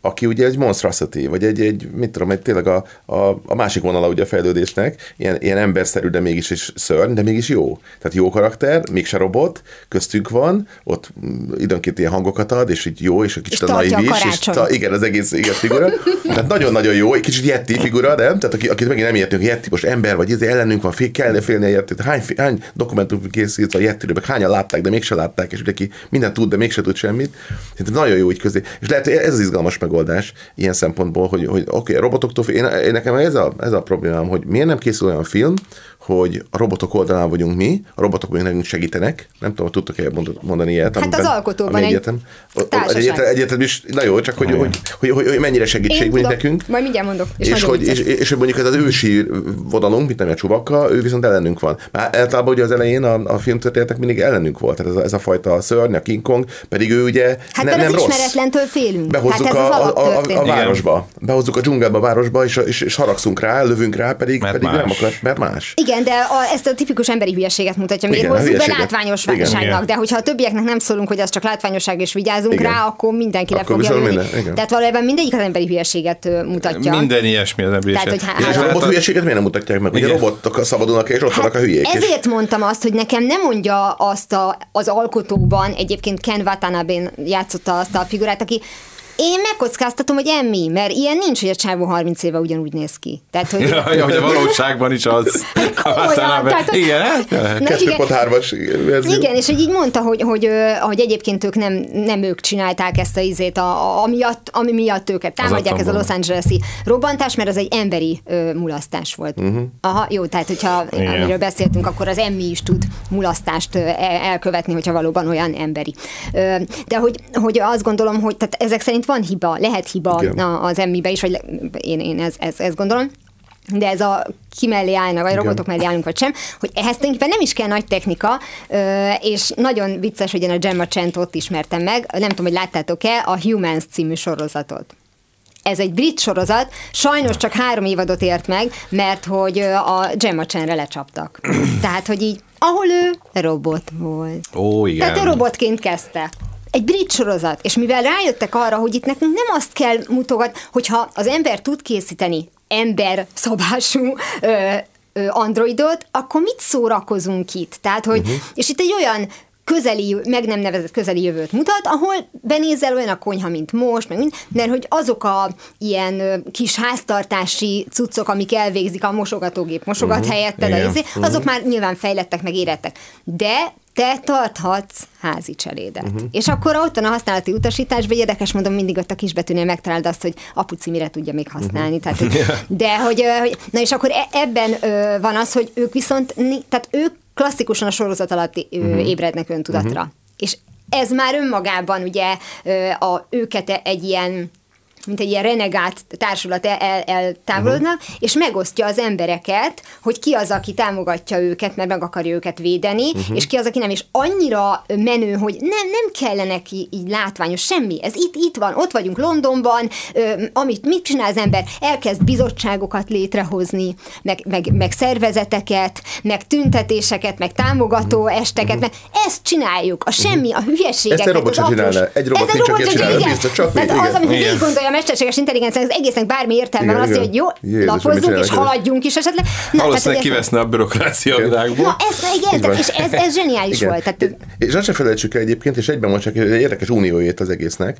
aki ugye egy monstrosity, vagy egy, egy mit tudom, egy tényleg a, a, a másik vonala ugye a fejlődésnek, ilyen, ilyen emberszerű, de mégis is szörny, de mégis jó. Tehát jó karakter, mégse robot, köztük van, ott időnként ilyen hangokat ad, és így jó, és egy kicsit és a naiv is. És ta, igen, az egész igen, figura. Tehát nagyon-nagyon jó, egy kicsit Yeti figura, de nem? Tehát aki, akit megint nem értünk, Yeti most ember, vagy ez ellenünk van, fél, kell félni a Yetit. Hány, hány dokumentum készít a Yetiről? Hányan látták, de mégse látták, és mindenki mindent tud, de mégse tud semmit. Szerintem nagyon jó így közé. És lehet, hogy ez az izgalmas megoldás ilyen szempontból, hogy, hogy oké, okay, a robotoktól, én, én nekem ez a, ez a problémám, hogy miért nem készül olyan film, hogy a robotok oldalán vagyunk mi, a robotok még nekünk segítenek. Nem tudom, tudtok-e mondani ilyet? Hát amiben, az alkotóban egy egyetem, társaság. Egyetem is, na jó, csak hogy, hogy, hogy, hogy, hogy mennyire segítség mondjuk nekünk. Majd mindjárt mondok. És, és, hogy, és, és hogy mondjuk ez az ősi vonalunk, mint nem a Chewbacca, ő viszont ellenünk van. Már általában ugye az elején a, a filmtörténetek mindig ellenünk volt. Tehát ez a, ez a fajta szörny, a King Kong, pedig ő ugye hát ne, nem rossz. Hát az ismeretlentől félünk. Behozzuk hát a, a, a, a, a városba. Behozzuk a dzsungelbe a városba, és, és, és haragszunk rá, lövünk rá, pedig, pedig nem akar, mert más. Igen. De a, ezt a tipikus emberi hülyességet mutatja, miért hozzuk be látványosságnak, de hogyha a többieknek nem szólunk, hogy az csak látványosság és vigyázunk igen. rá, akkor mindenki le fogja minden, tehát valójában mindegyik az emberi hülyességet mutatja. Minden ilyesmi az emberi hülyességet. Tehát, hogy há- és a robot hülyességet miért nem mutatják meg? Ugye a robotok szabadulnak és ott vannak hát a hülyék. Ezért és... mondtam azt, hogy nekem nem mondja azt a, az alkotóban, egyébként Ken Watanabe játszotta azt a figurát, aki én megkockáztatom, hogy Emmi, mert ilyen nincs, hogy a csávó harminc éve ugyanúgy néz ki. Tehát, hogy... Ja, ja, hogy a valóságban is az. Olyan, tehát, igen, kettő pont hármas verzió. Igen, és hogy így mondta, hogy, hogy, hogy egyébként ők nem, nem ők csinálták ezt a izét, a, a miatt, ami miatt őket támadják, ez a Los Angeles-i robbantás, mert az egy emberi ö, mulasztás volt. Uh-huh. Aha, jó, tehát hogyha igen. amiről beszéltünk, akkor az Emmi is tud mulasztást elkövetni, hogyha valóban olyan emberi. De hogy, hogy azt gondolom, hogy tehát ezek szerint van hiba, lehet hiba igen. az emmibe is, vagy én, én ezt ez, ez gondolom, de ez a ki mellé állnak, vagy igen. robotok mellé állunk, vagy sem, hogy ehhez tulajdonképpen nem is kell nagy technika, és nagyon vicces, hogy én a Gemma Chantot ismertem meg, nem tudom, hogy láttátok-e a Humans című sorozatot. Ez egy brit sorozat, sajnos csak három évadot ért meg, mert hogy a Gemma Chanre lecsaptak. Tehát, hogy így, ahol ő robot volt. Ó, igen. Tehát ő robotként kezdte. Egy brit sorozat, és mivel rájöttek arra, hogy itt nekünk nem azt kell mutogatni, hogyha az ember tud készíteni ember szabású ö, ö, androidot, akkor mit szórakozunk itt? Tehát, hogy, uh-huh. és itt egy olyan közeli, meg nem nevezett közeli jövőt mutat, ahol benézel olyan a konyha, mint most, meg mind, mert hogy azok a ilyen kis háztartási cuccok, amik elvégzik a mosogatógép, mosogat uh-huh. helyetted, igen. azok uh-huh. már nyilván fejlettek, meg érettek. De te tarthatsz házi cselédet. Uh-huh. És akkor ott van a használati utasításban, érdekes mondom, mindig ott a kisbetűnél megtaláld azt, hogy apuci mire tudja még használni. Uh-huh. Tehát, hogy, de hogy, na és akkor ebben van az, hogy ők viszont, tehát ők klasszikusan a sorozat alatt uh-huh. ébrednek öntudatra. Uh-huh. És ez már önmagában ugye a, őket egy ilyen mint egy ilyen renegált társulat eltávolodnak, el, el uh-huh. és megosztja az embereket, hogy ki az, aki támogatja őket, mert meg akarja őket védeni, uh-huh. és ki az, aki nem. És annyira menő, hogy nem, nem kellene neki így látványos semmi. Ez itt, itt van, ott vagyunk Londonban, ö, amit mit csinál az ember? Elkezd bizottságokat létrehozni, meg, meg, meg szervezeteket, meg tüntetéseket, meg támogató uh-huh. esteket, uh-huh. meg ezt csináljuk, a semmi, a hülyeségeket. Ezt a robot sem csinálna, egy robot nincs, aki csinálna, biztos, csak még, igen. Az, amit végig gondolja, mesterséges intelligencia, az egésznek bármi értelme van, azt hogy jó, Jézus, lapozzunk és haladjunk is esetleg. Valószínűleg kiveszne a bürokrácia világból. Na, ez, igen, és ez, ez zseniális igen. volt. Tehát... És azt se felejtsük el egyébként, és egyben mondjuk egy érdekes uniójét az egésznek.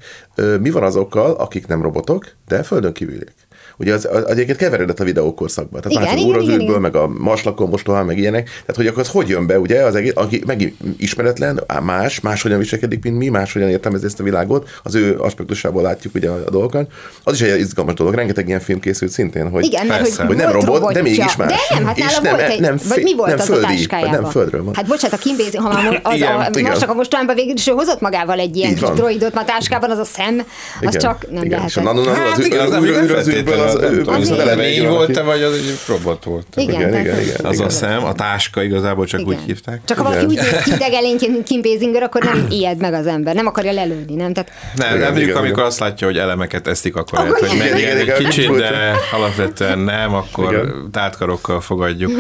Mi van azokkal, akik nem robotok, de földön kívüliek? Ugye az, az egyébként keveredett a videókorszakban. Tehát igen, igen, az őrből, meg a maslakon mostoha, meg ilyenek. Tehát hogy akkor az hogy jön be, ugye, az egész, aki megint ismeretlen, más, máshogyan viselkedik, mint mi, máshogyan értelmezi ezt a világot, az ő aspektusából látjuk ugye a dolgokat. Az is egy izgalmas dolog, rengeteg ilyen film készült szintén, hogy, igen, persze, hogy, hogy nem robot, de mégis más. De nem, hát nála volt egy, nem, vagy mi volt nem az földi, a táskájában? Nem földről van. Hát bocsánat, a Kimbézi, ha már az igen, a moslakon mostohánban végül is hozott magával egy ilyen kis droidot a táskában, az a szem, az csak nem lehetett. Az lény volt-e, vagy az egy robot volt? Igen, igen, igen, igen. Az igen. A szem, a táska igazából csak igen. Úgy hívták. Csak ha valaki úgy néz ki idegelényként, mint Kim Basinger, akkor nem ijed meg az ember, nem akarja lelőni, nem? Tehát... Nem, igen, nem mondjuk, amikor igen. Azt látja, hogy elemeket eszik, akkor lehet, hogy megijed egy kicsit, de alapvetően nem, akkor tártkarokkal fogadjuk.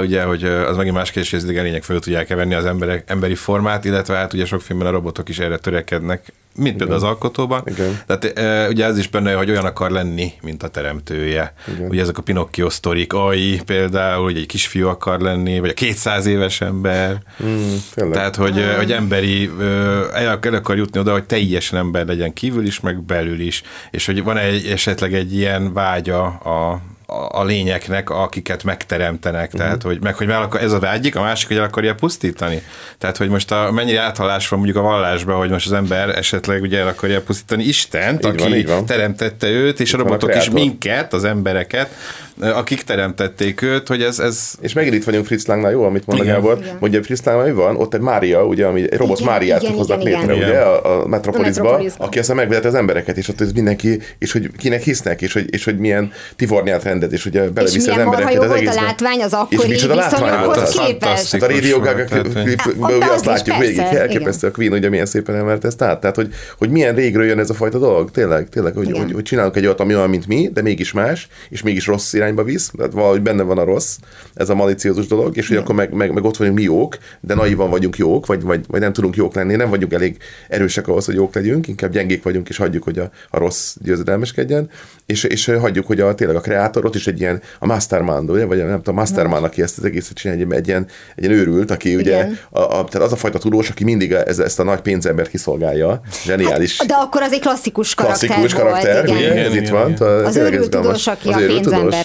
Ugye, hogy az megint más kérdés, hogy az idegelények föl tudják-e venni az emberek, emberi formát, illetve hát ugye sok filmben a robotok is erre törekednek, mint például az alkotóban. Igen. Tehát e, ugye ez is benne, hogy olyan akar lenni, mint a teremtője. Igen. Ugye ezek a Pinocchio sztorik, Ai például, hogy egy kisfiú akar lenni, vagy a kétszáz éves ember. Mm, Tehát, hogy, mm. hogy emberi, el akar jutni oda, hogy teljesen ember legyen kívül is, meg belül is. És hogy van egy, esetleg egy ilyen vágya a a lényeknek, akiket megteremtenek. Uh-huh. Tehát, hogy, meg, hogy ez az egyik, a másik, hogy el akarja pusztítani. Tehát, hogy most a, mennyire áthallás van mondjuk a vallásban, hogy most az ember esetleg ugye el akarja pusztítani Istent, így aki van, van. teremtette őt, és a robotok is minket, az embereket, akik teremtették őt, hogy ez... ez... És megint itt vagyunk Fritz Langnál, jó, amit mondta Gábor, hogy a Fritz Langnál mi van, ott egy Mária, ugye, ami egy robot igen, Máriát igen, hoznak igen, létre, igen. ugye, a, a Metropolisba, aki aztán megvédett az embereket, és ott ez mindenki, és hogy kinek hisznek, és hogy, és hogy milyen tivornyát rendet, és ugye belevisz az embereket az egészben. És milyen marha jó volt a látvány az akkori viszonyokhoz képest. Hát a Radio Gaga klipből azt látjuk végig, elképesztő a Queen, ugye milyen szépen emelt ezt át. Tehát, hogy milyen régről jön ez a fajta dolog, tényleg, tényleg, hogy csinálunk egy olyat, ami olyan, mint mi, de mégis más, és mégis rossz irányba visz, tehát valahogy benne van a rossz, ez a maliciózus dolog, és hogy akkor meg, meg, meg ott vagyunk mi jók, de naivan vagyunk jók, vagy, vagy, vagy nem tudunk jók lenni, nem vagyunk elég erősek ahhoz, hogy jók legyünk, inkább gyengék vagyunk, és hagyjuk, hogy a, a rossz győzedelmeskedjen, és, és hagyjuk, hogy a, tényleg a kreátor, ott is egy ilyen, a mastermind, ugye, vagy nem tudom, a mastermind, aki ezt az egészet csinálja, egy, egy, ilyen, egy ilyen őrült, aki ugye, a, a, tehát az a fajta tudós, aki mindig ez, ezt a nagy pénzembert kiszolgálja, zseniális. Hát, de akkor az egy klasszikus karakter, klasszikus karakter volt, igen. Igen, igen, van, igen. Az őrült tudós, aki a pénzember.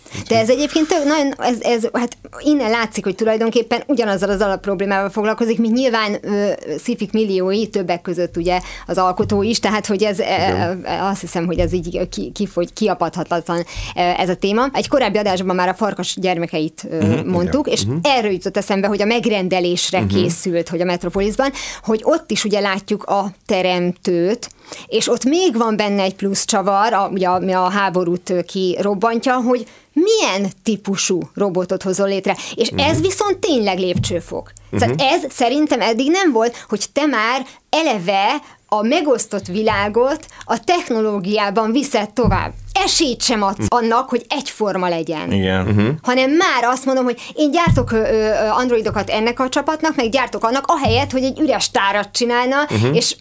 De ez egyébként tök, nagyon, ez, ez, hát innen látszik, hogy tulajdonképpen ugyanazzal az alapproblémával foglalkozik, mint nyilván ö, szifik milliói, többek között ugye az alkotó is, tehát hogy ez, e, azt hiszem, hogy ez így ki, kifogy, kiapadhatatlan ez a téma. Egy korábbi adásban már a farkas gyermekeit ö, uh-huh, mondtuk, igen. és uh-huh. erről jutott eszembe, hogy a megrendelésre uh-huh. készült, hogy a Metropolisban, hogy ott is ugye látjuk a teremtőt, és ott még van benne egy plusz csavar, a, ugye a, a háborút kirobbantja, hogy milyen típusú robotot hozol létre. És uh-huh. ez viszont tényleg lépcsőfok. Uh-huh. Szóval ez szerintem eddig nem volt, hogy te már eleve a megosztott világot a technológiában viszed tovább. Esélyt sem adsz annak, hogy egyforma legyen. Igen. Uh-huh. Hanem már azt mondom, hogy én gyártok ö, androidokat ennek a csapatnak, meg gyártok annak, ahelyett, hogy egy üres tárat csinálna, uh-huh. és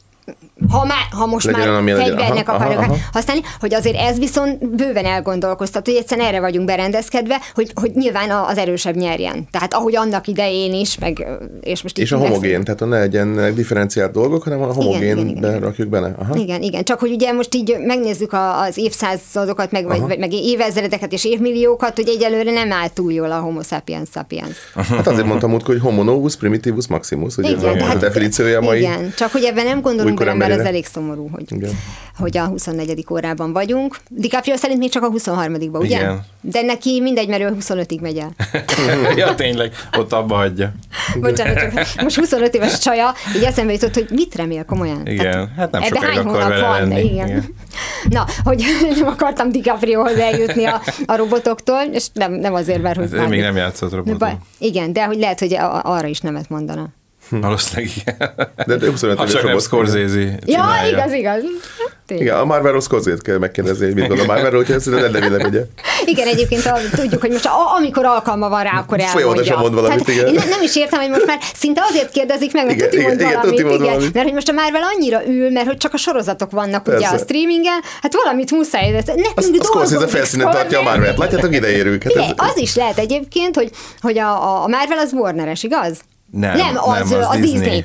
Ha, már, ha most legyen, már fegyvernek akarják használni, hogy azért ez viszont bőven elgondolkoztat, hogy egyszerűen erre vagyunk berendezkedve, hogy, hogy nyilván az erősebb nyerjen. Tehát ahogy annak idején is, meg és most és a homogén, lesz. Tehát ne legyen differenciált dolgok, hanem a homogénbe rakjuk bele. Aha. Igen, igen. Csak hogy ugye most így megnézzük az évszázadokat, meg, vagy, meg évezredeket és évmilliókat, hogy egyelőre nem áll túl jól a homo sapiens sapiens. Hát azért mondtam úgy, hogy homo novus primitivus maximus, ugye igen, ez a hát, definíciója mai. Igen, csak hogy ebben nem gondolunk bele, mert ez elég szomorú, hogy, hogy a huszonnegyedik órában vagyunk. DiCaprio szerint még csak a huszonharmadikban, ugye? Igen. De neki mindegy, mert ő huszonötig megy el. Ja, tényleg, ott abba hagyja. Bocsánat, most huszonöt éves csaja, így eszembe jutott, hogy mit remél komolyan? Igen, tehát, hát nem sokáig akar vele van, lenni. Igen. Igen. Na, hogy nem akartam DiCapriohoz eljutni a, a robotoktól, és nem, nem azért, mert hogy... Hát, még nem játszott robotot. Igen, de hogy lehet, hogy a, arra is nemet mondana. Valószínűleg igen. De, de huszonöt éves robot. Scorsese csinálja. Ja, igaz, igaz. Tényleg. Igen, a Marvel-ról Scorsese-t kell megkérdezni, mit gondol a Marvel-ról, hogy ezt nem nevélem, ugye? Igen, egyébként a, tudjuk, hogy most a, amikor alkalma van rá, akkor elmondja. Folyamatosan mond valamit, tehát, igen. Nem, nem is értem, hogy most már szinte azért kérdezik meg, mert igen, tuti mond valamit, igen, valamit. Mert hogy most a Marvel annyira ül, mert hogy csak a sorozatok vannak persze. Ugye a streamingen, hát valamit muszáj. Nekünk az, dolgozunk. A Scorsese felszínen tartja a Marvel-t, látjátok, ide érünk. Hát igen, ez, az is lehet egyébként, hogy, hogy a, a Marvel az Warner-es, igaz? Nem, nem, az, nem, az, az Disney. Disney.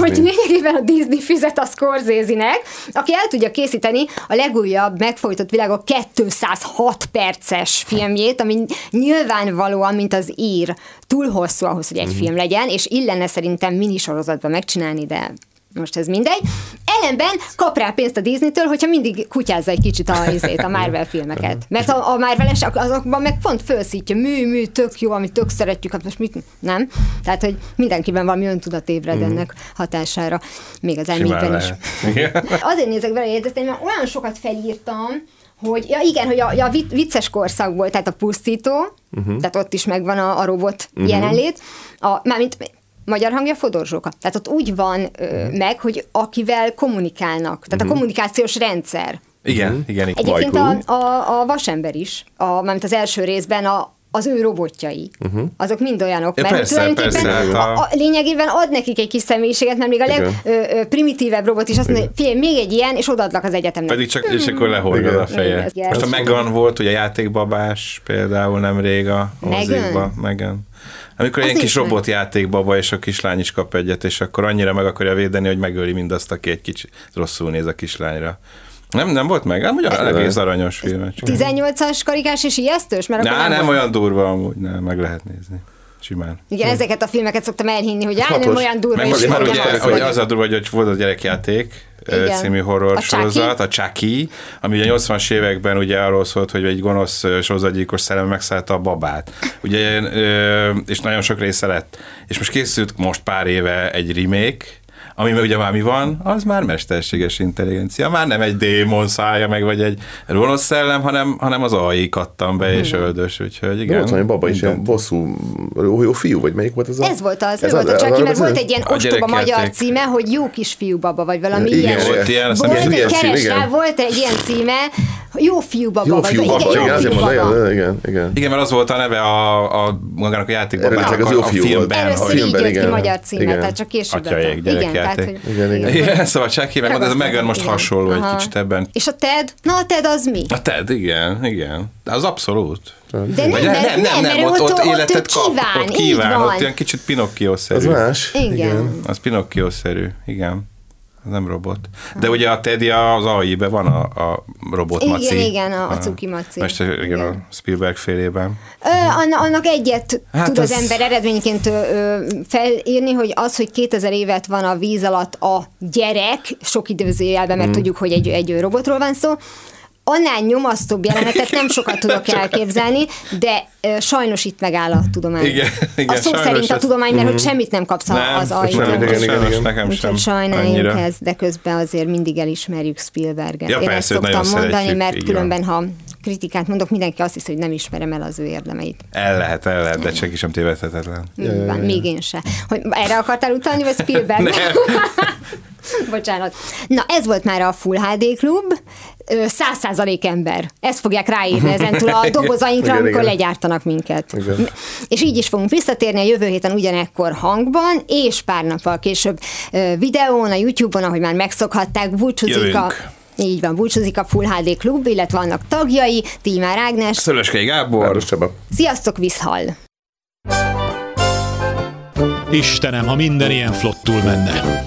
Hogy lényegében a Disney fizet a Scorsese-nek, aki el tudja készíteni a legújabb megfojtott világok kétszázhat perces filmjét, ami nyilvánvalóan, mint az ír, túl hosszú ahhoz, hogy egy mm. film legyen, és illene szerintem minisorozatban megcsinálni, de most ez mindegy. Ellenben kap rá pénzt a Disney-től, hogyha mindig kutyázza egy kicsit a, a Marvel filmeket. Mert a, a Marvel-es azokban meg pont felszítja, mű, mű, tök jó, amit tök szeretjük, hát most mit nem? Tehát, hogy mindenkiben valami öntudat ébred ennek hatására. Még az elmékben is. Azért nézek vele érdezteni, mert olyan sokat felírtam, hogy, ja igen, hogy a, a vicces korszakból, tehát a pusztító, uh-huh. tehát ott is megvan a, a robot uh-huh. jelenlét, a, mármint magyar hangja Fodor Zsóka. Tehát ott úgy van ö, meg, hogy akivel kommunikálnak. Tehát mm-hmm. a kommunikációs rendszer. Igen, igen. Egyébként a, a, a vasember is, a, mármint az első részben a, az ő robotjai, uh-huh. azok mind olyanok. Ja, mert persze, tulajdonképpen persze, a, a lényegében ad nekik egy kis személyiséget, mert még a legprimitívebb robot is azt mondja, hogy figyelj, még egy ilyen, és odaadlak az egyetemnek. Pedig csak, hmm. és akkor lehorgad a feje. Igen, most a Megán volt, ugye a játékbabás például nemrég a mozikba. Megán. Amikor az ilyen kis robotjátékbaba, és a kislány is kap egyet, és akkor annyira meg akarja védeni, hogy megöli mindazt, aki egy kicsit rosszul néz a kislányra. Nem, nem volt meg? Nem, ugye egész aranyos film. tizennyolcas karikás és ijesztős? Mert nah, nem, nem olyan durva amúgy, nem, meg lehet nézni. Simán. Igen, hm. ezeket a filmeket szoktam elhinni, hogy á, nem olyan durva, meg, és már ugye, az, hogy az a durva, hogy volt a gyerekjáték, igen. című horror a sorozat, Chucky. a Chucky, ami ugye nyolcvanas években ugye arról szólt, hogy egy gonosz sorozatgyilkos szellem megszállta a babát. Ugye, és nagyon sok része lett. És most készült most pár éve egy remake, ami ugye már mi van, az már mesterséges intelligencia, már nem egy démon szája meg, vagy egy gonosz szellem, hanem, hanem az á i kattam be, és öldös, úgyhogy igen. Volt olyan baba is, ilyen bosszú, jó fiú, vagy melyik volt az a... Ez volt az, ez volt a Chucky, mert volt egy ilyen ostoba magyar címe, hogy jó kisfiú baba, vagy valami ilyen. Volt ilyen, volt egy ilyen címe, jó fiú baba, vagy igen, jó fiú baba. Igen, igen. Igen, mert az volt a neve a magának a játékbabának a filmben. Először így jött ki magyar címe, tehát csak később. Tehát, hogy igen, igen. igen, szóval Chucky, meg ez a Megán most igen. hasonló Aha. egy kicsit ebben. És a Ted? Na a Ted az mi? A Ted, igen, igen. Az abszolút. De nem, nem, nem, nem, nem, ott, ott, ott életet kap, kíván, ott kíván, ott ilyen kicsit Pinocchio-szerű. Az más. Igen. igen. Az Pinocchio-szerű, igen. Az nem robot. De ugye a Teddy az á i-ben van a, a robotmaci. Igen, igen, a, a cuki maci. Most igen, igen. a Spielberg félében. Ö, annak egyet hát tud az, az ember eredményként ö, felírni, hogy az, hogy kétezer évet van a víz alatt a gyerek, sok időzőjelben, mert hmm. tudjuk, hogy egy, egy robotról van szó, annál nyomasztóbb jelenetet nem sokat tudok elképzelni, de ö, sajnos itt megáll a tudomány. Igen, igen, a szó szerint a tudomány, mert hogy semmit nem kapsz nem, az á i-től. Úgyhogy sajnáljunk ezt, de közben azért mindig elismerjük Spielberget. Ja, én persze, ezt szoktam mondani, mert igen. különben, ha kritikát mondok, mindenki azt hisz, hogy nem ismerem el az ő érdemeit. El lehet, el lehet, de senki sem tévedhetetlen. Még én se. Hogy erre akartál utalni, vagy Spielberg? Bocsánat. Na, ez volt már a Full há dé Klub. száz százalék ember. Ezt fogják ráírni ezentúl a dobozainkra, igen, amikor igen. legyártanak minket. Igen. És így is fogunk visszatérni a jövő héten ugyanekkor hangban, és pár nappal később videón, a YouTube-on, ahogy már megszokhatták, búcsúzik a... Így van, búcsúzik a Full há dé Klub, illetve vannak tagjai, Tímár Ágnes, Szöllőskei Gábor, Bárdos Csaba. Sziasztok, viszhall! Istenem, ha minden ilyen flottul menne!